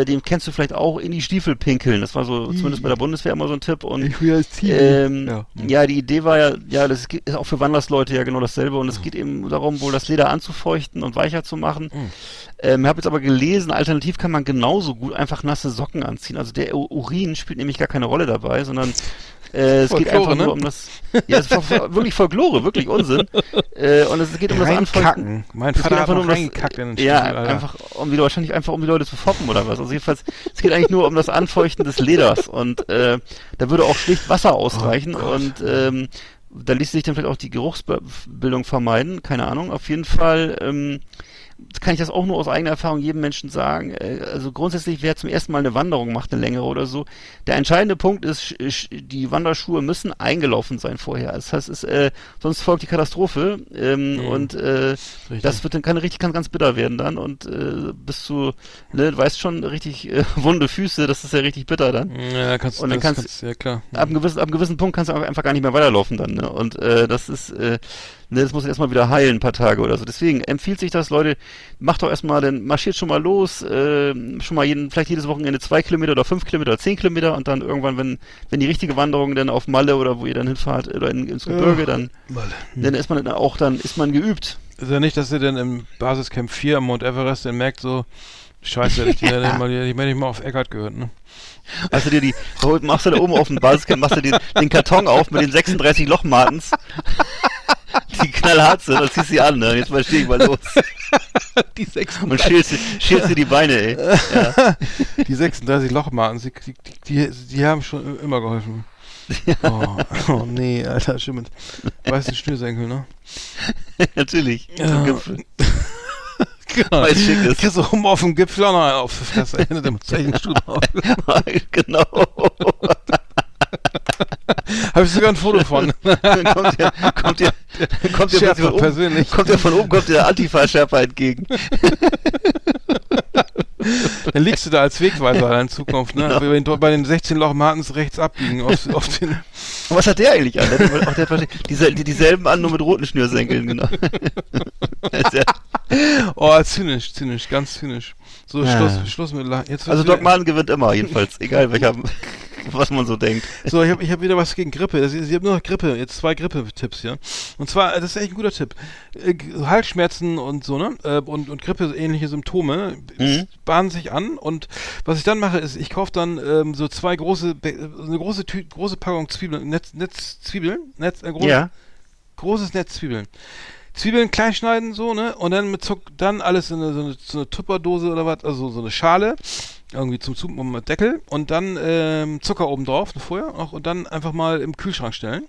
den kennst du vielleicht auch, in die Stiefel pinkeln. Das war so zumindest bei der Bundeswehr immer so ein Tipp. Und die Idee war das ist auch für Wandersleute genau dasselbe. Und es geht eben darum, wohl das Leder anzufeuchten und weicher zu machen. Habe jetzt aber gelesen, alternativ kann man genauso gut einfach nasse Socken anziehen. Also der Urin spielt nämlich gar keine Rolle dabei, sondern... es Folklore, geht einfach nur um das... Ja, es ist wirklich Folklore, wirklich Unsinn. Und es geht um das Anfeuchten. Mein Vater hat nur reingekackt in den Stiefel. Ja, wahrscheinlich um die Leute zu foppen oder was. Also jedenfalls, es geht eigentlich nur um das Anfeuchten des Leders. Und da würde auch schlicht Wasser ausreichen. Da ließe sich dann vielleicht auch die Geruchsbildung vermeiden. Keine Ahnung. Auf jeden Fall... kann ich das auch nur aus eigener Erfahrung jedem Menschen sagen. Also grundsätzlich, wer zum ersten Mal eine Wanderung macht, eine längere oder so, der entscheidende Punkt ist, die Wanderschuhe müssen eingelaufen sein vorher. Das heißt, sonst folgt die Katastrophe das wird dann kann ganz bitter werden dann und bis zu, ne, du weißt schon, richtig wunde Füße, das ist ja richtig bitter dann. Ja, kannst du, ja klar. Ab einem gewissen Punkt kannst du einfach gar nicht mehr weiterlaufen dann, ne? Und das muss erstmal wieder heilen, ein paar Tage oder so. Deswegen empfiehlt sich das, Leute, macht doch erstmal, dann marschiert schon mal los, schon mal vielleicht jedes Wochenende 2 Kilometer oder 5 Kilometer oder 10 Kilometer und dann irgendwann, wenn die richtige Wanderung dann auf Malle oder wo ihr dann hinfahrt oder ins Gebirge, dann ist man auch, dann ist man geübt. Ist ja nicht, dass ihr dann im Basiscamp 4 am Mount Everest dann merkt so, Scheiße, hätte ich mal auf Eckart gehört, ne? Also machst du da oben auf dem Basiscamp, machst du den Karton auf mit den 36 Lochmartens, die knallhart sind, dann ziehst du sie an, ne? Jetzt mal stehe ich mal los. Die 36. Und schälst dir die Beine, ey. Ja. Die 36 Lochmartens, die haben schon immer geholfen. Ja. Oh nee, Alter, stimmt. Weißen Schnürsenkel, ne? Natürlich, zum Gipfel. Genau. Weil es schick ist. Kriegst du rum auf dem Gipfel auch noch auf die Fresse, hinter dem Zeichenstuhl drauf. Genau. Habe ich sogar ein Foto von. Dann kommt der Antifa-Schärfer entgegen. Dann liegst du da als Wegweiser in Zukunft, ne? Genau. Bei den 16 Loch Martens rechts abbiegen auf den. Was hat der eigentlich an? Dieselben an, nur mit roten Schnürsenkeln, genau. Oh, zynisch, ganz zynisch. So, ja. Schluss mit Lachen. Also Doc Marten gewinnt immer, jedenfalls. Egal, was man so denkt. So, ich hab wieder was gegen Grippe. Ich habe nur noch Grippe. Jetzt 2 Grippe-Tipps, ja. Und zwar, das ist echt ein guter Tipp. Halsschmerzen und so, ne? Und Grippe-ähnliche Symptome bahnen sich an. Und was ich dann mache, ist, ich kaufe dann so eine große Packung Zwiebeln. Großes Netz Zwiebeln. Zwiebeln klein schneiden, so, ne? Und dann mit Zucker, dann alles in so eine Tupperdose oder was, also so eine Schale, irgendwie zum Zuppen mit Deckel und dann Zucker oben drauf, vorher noch, und dann einfach mal im Kühlschrank stellen.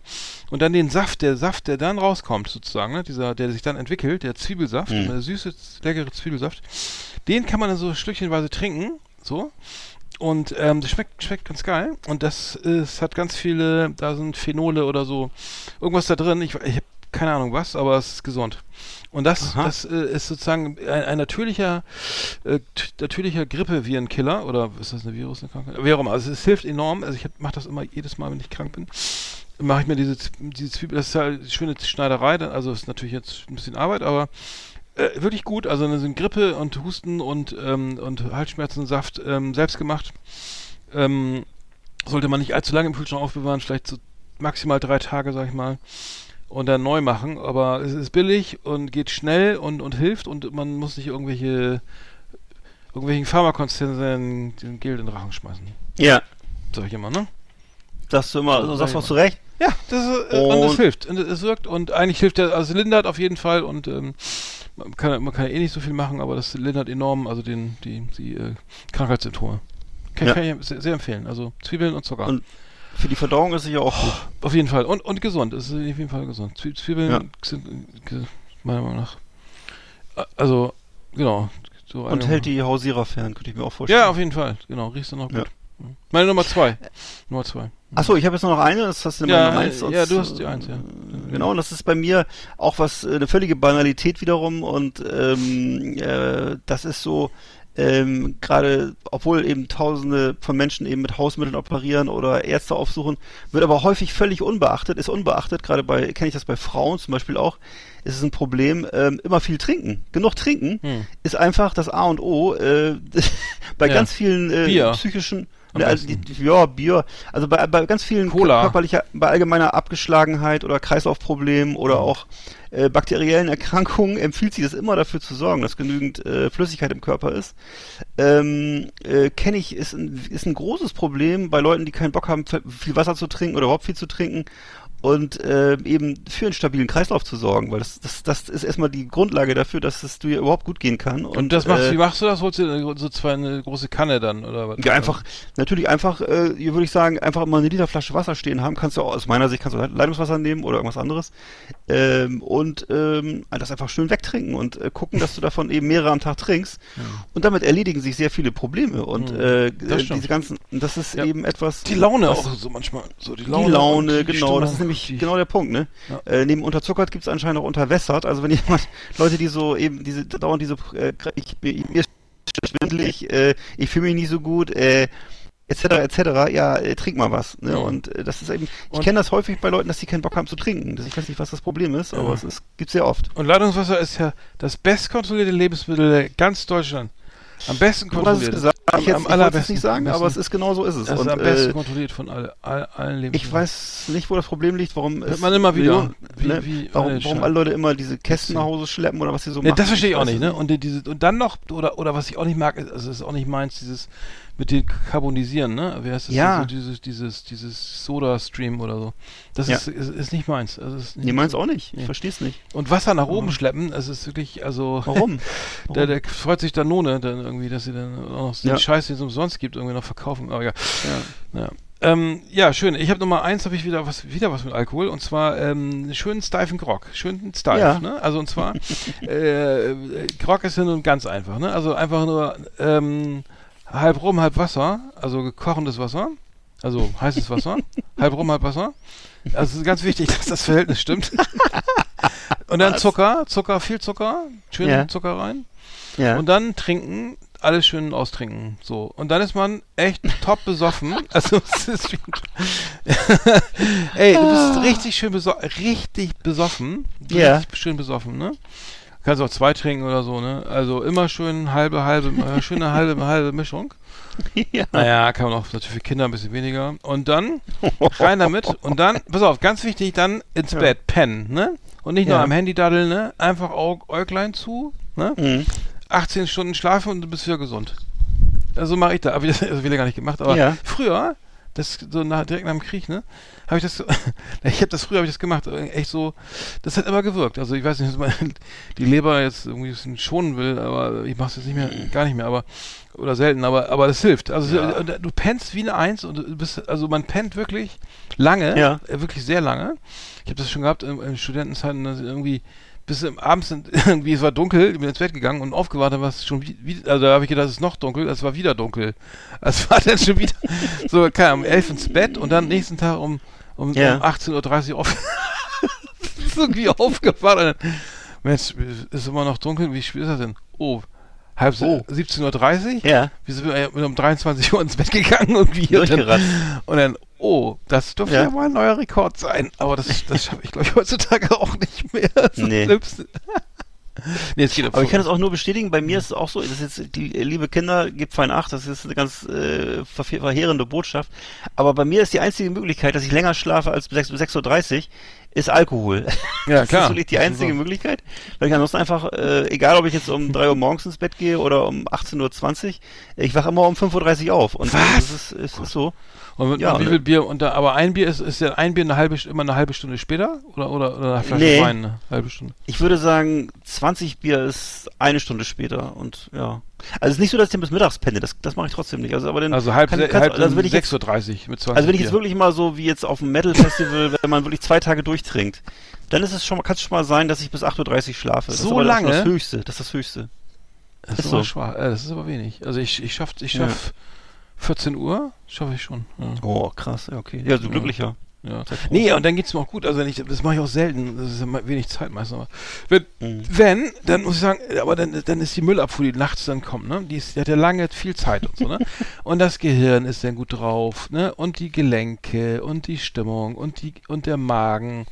Und dann den Saft, der dann rauskommt, sozusagen, ne? Der sich dann entwickelt, der Zwiebelsaft, der süße, leckere Zwiebelsaft, den kann man dann so stückchenweise trinken, so. Und das schmeckt ganz geil. Und es hat ganz viele, da sind Phenole oder so, irgendwas da drin. Ich hab keine Ahnung was, aber es ist gesund. Und das ist sozusagen ein natürlicher Grippe-Virenkiller, oder ist das ein Virus, eine Krankheit? Wie auch immer, also es hilft enorm. Also ich mache das immer jedes Mal, wenn ich krank bin, mache ich mir diese Zwiebel, das ist halt eine schöne Schneiderei, also ist natürlich jetzt ein bisschen Arbeit, aber wirklich gut. Also dann sind Grippe und Husten und Halsschmerzensaft selbst gemacht. Sollte man nicht allzu lange im Kühlschrank aufbewahren, vielleicht so maximal 3 Tage, sag ich mal. Und dann neu machen, aber es ist billig und geht schnell und hilft und man muss nicht irgendwelchen Pharmakonzernen den Geld in den Rachen schmeißen. Ja. Sag ich immer, ne? Sagst du was zurecht? Ja, das hilft. Und es wirkt und eigentlich hilft also lindert auf jeden Fall und man kann ja eh nicht so viel machen, aber das lindert enorm, also die Krankheitssymptome. Kann ich sehr empfehlen, also Zwiebeln und Zucker. Und für die Verdauung ist es ja auch gut. Auf jeden Fall. Und gesund. Es ist auf jeden Fall gesund. Zwiebeln sind meiner Meinung nach. Also, genau. So und hält die Hausierer fern, könnte ich mir auch vorstellen. Ja, auf jeden Fall. Genau. Riechst du noch gut. Ja. Meine Nummer 2. Nummer 2. Achso, ich habe jetzt nur noch eine. Das hast du ja, Nummer 1. Ja, du hast die 1, ja. Genau, und das ist bei mir auch eine völlige Banalität wiederum. Und das ist so... gerade, obwohl eben Tausende von Menschen eben mit Hausmitteln operieren oder Ärzte aufsuchen, wird aber häufig völlig unbeachtet, gerade kenne ich das bei Frauen zum Beispiel auch, ist es ein Problem, immer viel trinken. Genug trinken ist einfach das A und O, bei ganz vielen psychischen... Bier. Also bei ganz vielen körperlicher, bei allgemeiner Abgeschlagenheit oder Kreislaufproblemen oder auch bakteriellen Erkrankungen empfiehlt sich das immer dafür zu sorgen, dass genügend Flüssigkeit im Körper ist. Kenne ich, ist ein großes Problem bei Leuten, die keinen Bock haben, viel Wasser zu trinken oder überhaupt viel zu trinken. Und eben für einen stabilen Kreislauf zu sorgen, weil das ist erstmal die Grundlage dafür, dass es dir überhaupt gut gehen kann. Und das wie machst du das? Holst du so eine große Kanne dann oder was? Ja, hier würde ich sagen, einfach mal eine Literflasche Wasser stehen haben. Kannst du auch, aus meiner Sicht kannst du Leitungswasser nehmen oder irgendwas anderes. Das einfach schön wegtrinken und gucken, dass du davon eben mehrere am Tag trinkst. Ja. Und damit erledigen sich sehr viele Probleme. Und das ist eben etwas. Die Laune auch so manchmal. So die Laune, genau. Stimme. Das ist nämlich genau der Punkt, ne? Ja. Neben unterzuckert gibt es anscheinend auch unterwässert. Also wenn jemand, Leute, die so eben mir ist schwindelig, ich fühle mich nicht so gut, etc., ja, trink mal was. Ne? Und das ist eben, ich kenne das häufig bei Leuten, dass sie keinen Bock haben zu trinken. Ich weiß nicht, was das Problem ist, aber es gibt es sehr oft. Und Leitungswasser ist ja das bestkontrollierte Lebensmittel ganz Deutschland. Am besten kontrolliert. Du hast es gesagt. Ich kann es nicht sagen, aber es ist genau so ist es. Also und, am besten kontrolliert von allen Lebensmitteln. Ich weiß nicht, wo das Problem liegt, warum es man immer wieder, warum alle Leute immer diese Kästen nach Hause schleppen oder was sie so machen. Das verstehe ich auch nicht. Ne? Und dann noch oder was ich auch nicht mag, also es ist auch nicht meins, dieses mit dem Carbonisieren, ne? Wie heißt das? Ja. So dieses Soda-Stream oder so. Das ist nicht meins. Also ist nicht meins auch nicht. Ich verstehe es nicht. Und Wasser nach oben schleppen, das ist wirklich, also... Warum? Der freut sich Danone dann irgendwie, dass sie dann auch noch den Scheiß, den es umsonst gibt, irgendwie noch verkaufen. Aber ja. Ja, schön. Ich habe Nummer 1, habe ich wieder was mit Alkohol, und zwar schönen steifen Grog. Schönen Steif, ne? Also und zwar, Grog ist ja nun ganz einfach, ne? Also einfach nur, halb rum, halb Wasser, also gekochendes Wasser, also heißes Wasser, halb rum, halb Wasser. Also es ist ganz wichtig, dass das Verhältnis stimmt. Und dann Zucker, viel Zucker, schön Zucker rein. Ja. Und dann trinken, alles schön austrinken. So. Und dann ist man echt top besoffen. Also es ist ey, du bist richtig schön besoffen. Ja. Richtig schön besoffen, ne? Kannst auch 2 trinken oder so, ne? Also immer schön schöne halbe Mischung. Ja. Naja, kann man auch natürlich für Kinder ein bisschen weniger. Und dann rein damit und dann, pass auf, ganz wichtig, dann ins Bett pennen, ne? Und nicht nur am Handy daddeln, ne? Einfach Äuglein zu, ne? 18 Stunden schlafen und du bist wieder gesund. Also mache ich da, aber das habe ich gar nicht gemacht, aber früher, das so direkt nach dem Krieg, ne? Früher habe ich das gemacht, echt so, das hat immer gewirkt. Also ich weiß nicht, dass man die Leber jetzt irgendwie ein bisschen schonen will, aber ich mache es jetzt nicht mehr, gar nicht mehr, aber oder selten, aber das hilft. Also du pennst wie eine Eins und du bist, also man pennt wirklich lange, wirklich sehr lange. Ich habe das schon gehabt in Studentenzeiten, dass irgendwie bis abends irgendwie, es war dunkel, ich bin ins Bett gegangen und aufgewacht, da war es schon wieder, also da habe ich gedacht, es ist noch dunkel, es war wieder dunkel. Es war dann schon wieder so, kam um 11 ins Bett und dann nächsten Tag um 18:30 Uhr irgendwie aufgewacht. Und dann, Mensch, ist immer noch dunkel, wie spät ist das denn? Oh, 17:30 Uhr? Ja. Wir sind um 23 Uhr ins Bett gegangen und dann, oh, das dürfte ja mal ein neuer Rekord sein. Aber das schaffe ich, glaube ich, heutzutage auch nicht mehr. Nee, es geht aber ich kann das auch nur bestätigen, bei mir ist es auch so, das ist jetzt, liebe Kinder, gebt fein Acht, das ist eine ganz verheerende Botschaft, aber bei mir ist die einzige Möglichkeit, dass ich länger schlafe als bis 6:30 Uhr, ist Alkohol. Ja, klar. Das ist natürlich die einzige Möglichkeit, weil ich ansonsten einfach, egal ob ich jetzt um 3 Uhr morgens ins Bett gehe oder um 18:20 Uhr, ich wache immer um 5:30 Uhr auf. Und was? Das ist so. Und wie viel Bier? Aber ein Bier ist ja ein Bier immer eine halbe Stunde später? Oder eine Flasche Wein eine halbe Stunde? Ich würde sagen, 20 Bier ist eine Stunde später. Und ja. Also es ist nicht so, dass ich dann bis mittags penne, das mache ich trotzdem nicht. Also, aber dann halb 6:30 Uhr mit 20. Also wenn ich jetzt wirklich mal so wie jetzt auf dem Metal-Festival, wenn man wirklich 2 Tage durchtrinkt, dann ist es schon, kann es schon mal sein, dass ich bis 8:30 Uhr schlafe. Das so ist lange? Das ist das Höchste. Das ist aber wenig. Also ich schaffe 14 Uhr, schaffe ich schon. Ja. Oh, krass, okay. Ja, so glücklicher. Ja. Nee, und dann geht's mir auch gut. Also das mache ich auch selten. Das ist ja wenig Zeit meistens. Aber wenn, dann muss ich sagen, aber dann ist die Müllabfuhr, die nachts dann kommt, ne? Die hat ja lange viel Zeit und so, ne? Und das Gehirn ist dann gut drauf, ne? Und die Gelenke und die Stimmung und der Magen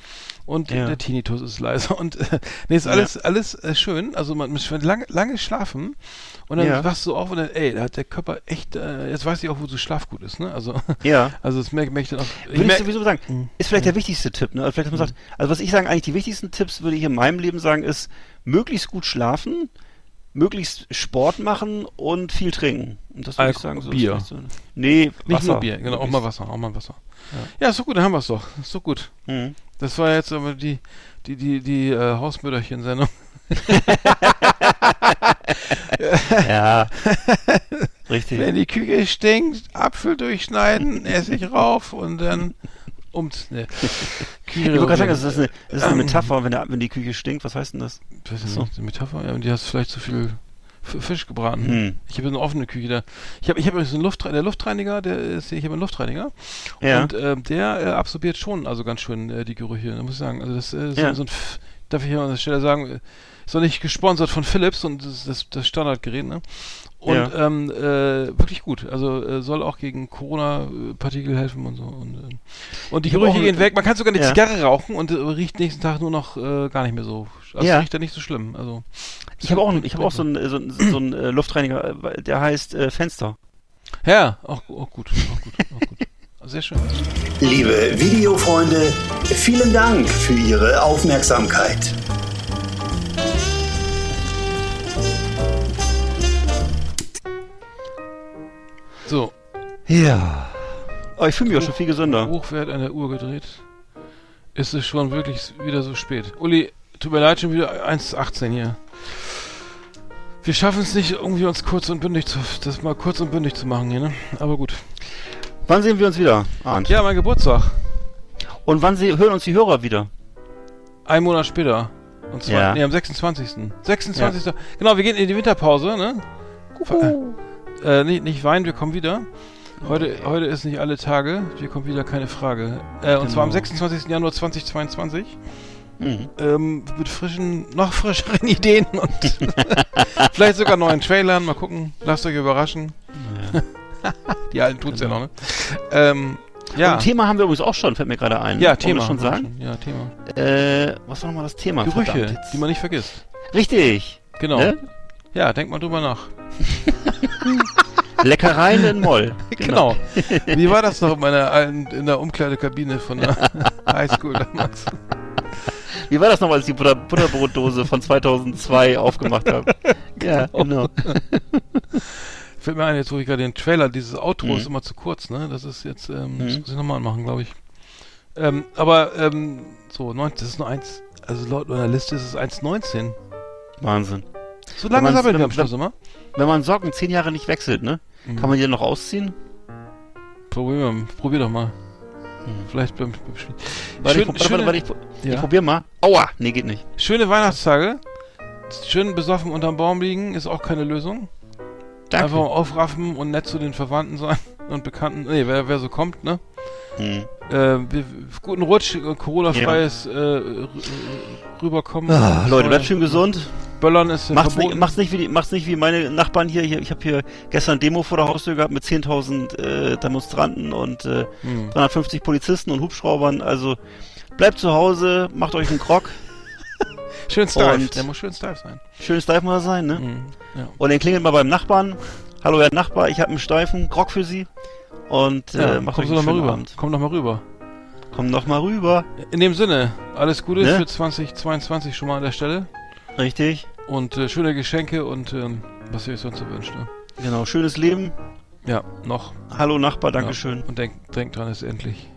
und der Tinnitus ist leiser und ist alles schön. Also man muss lange schlafen und dann wachst du auf und dann, da hat der Körper echt, jetzt weiß ich auch, wozu Schlaf gut ist, ne? Also also das merke ich dann auch. Würde ich sowieso sagen, ist vielleicht der wichtigste Tipp, ne? Vielleicht, dass man sagt, also was ich sagen, eigentlich die wichtigsten Tipps, würde ich in meinem Leben sagen, ist möglichst gut schlafen, möglichst Sport machen und viel trinken. Und das würde ich sagen. So Bier. Ist so, ne? Nee, Wasser. Nicht nur Bier, genau, auch mal Wasser, Ja, ist so gut, dann haben wir es doch. Ist so gut. Das war jetzt aber die Hausmütterchen-Sendung. Ja. Richtig. Wenn die Küche stinkt, Apfel durchschneiden, Essig rauf und dann Ich wollte gerade sagen, das ist eine Metapher, wenn die Küche stinkt. Was heißt denn das? Das ist eine Metapher. Ja, und die hast vielleicht zu viel Fisch gebraten. Ich habe eine offene Küche da. Ich habe einen Luftreiniger, und der absorbiert schon also ganz schön die Gerüche. Da muss ich sagen, also das ist so ein darf ich hier an der Stelle sagen, ist doch nicht gesponsert von Philips und das Standardgerät, ne? Und ja. Wirklich gut. Also soll auch gegen Corona-Partikel helfen und so. Und die Gerüche gehen weg. Man kann sogar eine Zigarre rauchen und riecht nächsten Tag nur noch gar nicht mehr so. Also riecht ja nicht so schlimm. Also ich habe auch so einen Luftreiniger, der heißt Fenster. Ja, auch gut. Sehr schön. Liebe Videofreunde, vielen Dank für Ihre Aufmerksamkeit. So. Ja. Oh, ich fühle mich auch schon viel gesünder. Hochwert an der Uhr gedreht. Ist es schon wirklich wieder so spät. Uli, tut mir leid, schon wieder 1:18 hier. Wir schaffen es nicht, irgendwie uns kurz und bündig zu machen hier, ne? Aber gut. Wann sehen wir uns wieder, Arndt? Ja, mein Geburtstag. Und wann hören uns die Hörer wieder? Einen Monat später. Und zwar am 26. 26. Ja. Genau, wir gehen in die Winterpause, ne? Nicht weinen, wir kommen wieder. Heute ist nicht alle Tage, wir kommen wieder, keine Frage. Und zwar am 26. Januar 2022. Mhm. Mit noch frischeren Ideen und vielleicht sogar neuen Trailern. Mal gucken, lasst euch überraschen. Ja. Die alten tut's ja noch, ne? Und Thema haben wir übrigens auch schon, fällt mir gerade ein. Ja, Thema. Wollen wir schon sagen? Ja, Thema. Was war nochmal das Thema? Gerüche, die man nicht vergisst. Richtig. Genau. Ne? Ja, denkt mal drüber nach. Leckereien in Moll. Genau. Wie war das noch in der Umkleidekabine von der Highschool damals? Wie war das nochmal, als ich die Butterbrotdose von 2002 aufgemacht habe? Ja, genau. Fällt mir ein, jetzt hole ich gerade den Trailer, dieses Outro ist immer zu kurz, ne? Das ist jetzt, das muss ich nochmal anmachen, glaube ich. So, 19, das ist nur 1, also laut meiner Liste ist es 1:19. Wahnsinn. So lange sammeln wir am Schluss immer. Wenn man Socken 10 Jahre nicht wechselt, ne? Kann man die dann noch ausziehen? Probier doch mal. Vielleicht beim Spiel. Ich probier mal. Aua! Nee, geht nicht. Schöne Weihnachtstage. Schön besoffen unterm Baum liegen ist auch keine Lösung. Danke. Einfach aufraffen und nett zu den Verwandten sein und Bekannten. Nee, wer so kommt, ne? Guten Rutsch, Corona-freies Rüberkommen. Ah, Leute, bleibt schön gesund. Böllern ist verboten. Macht's nicht wie meine Nachbarn hier. Ich habe hier gestern Demo vor der Haustür gehabt mit 10.000 Demonstranten und 350 Polizisten und Hubschraubern. Also bleibt zu Hause, macht euch einen Grog. Schön steif. Der muss schön steif sein. Schön steif muss er sein, ne? Ja. Und dann klingelt mal beim Nachbarn. Hallo, Herr Nachbar, ich habe einen steifen Grog für Sie. Und macht euch einen schönen Abend. Komm noch mal rüber. In dem Sinne, alles Gute für 2022 schon mal an der Stelle. Richtig. Und schöne Geschenke und was ihr euch sonst so wünscht. Ne? Genau, schönes Leben. Ja, noch. Hallo Nachbar, Dankeschön. Und denkt dran, ist endlich.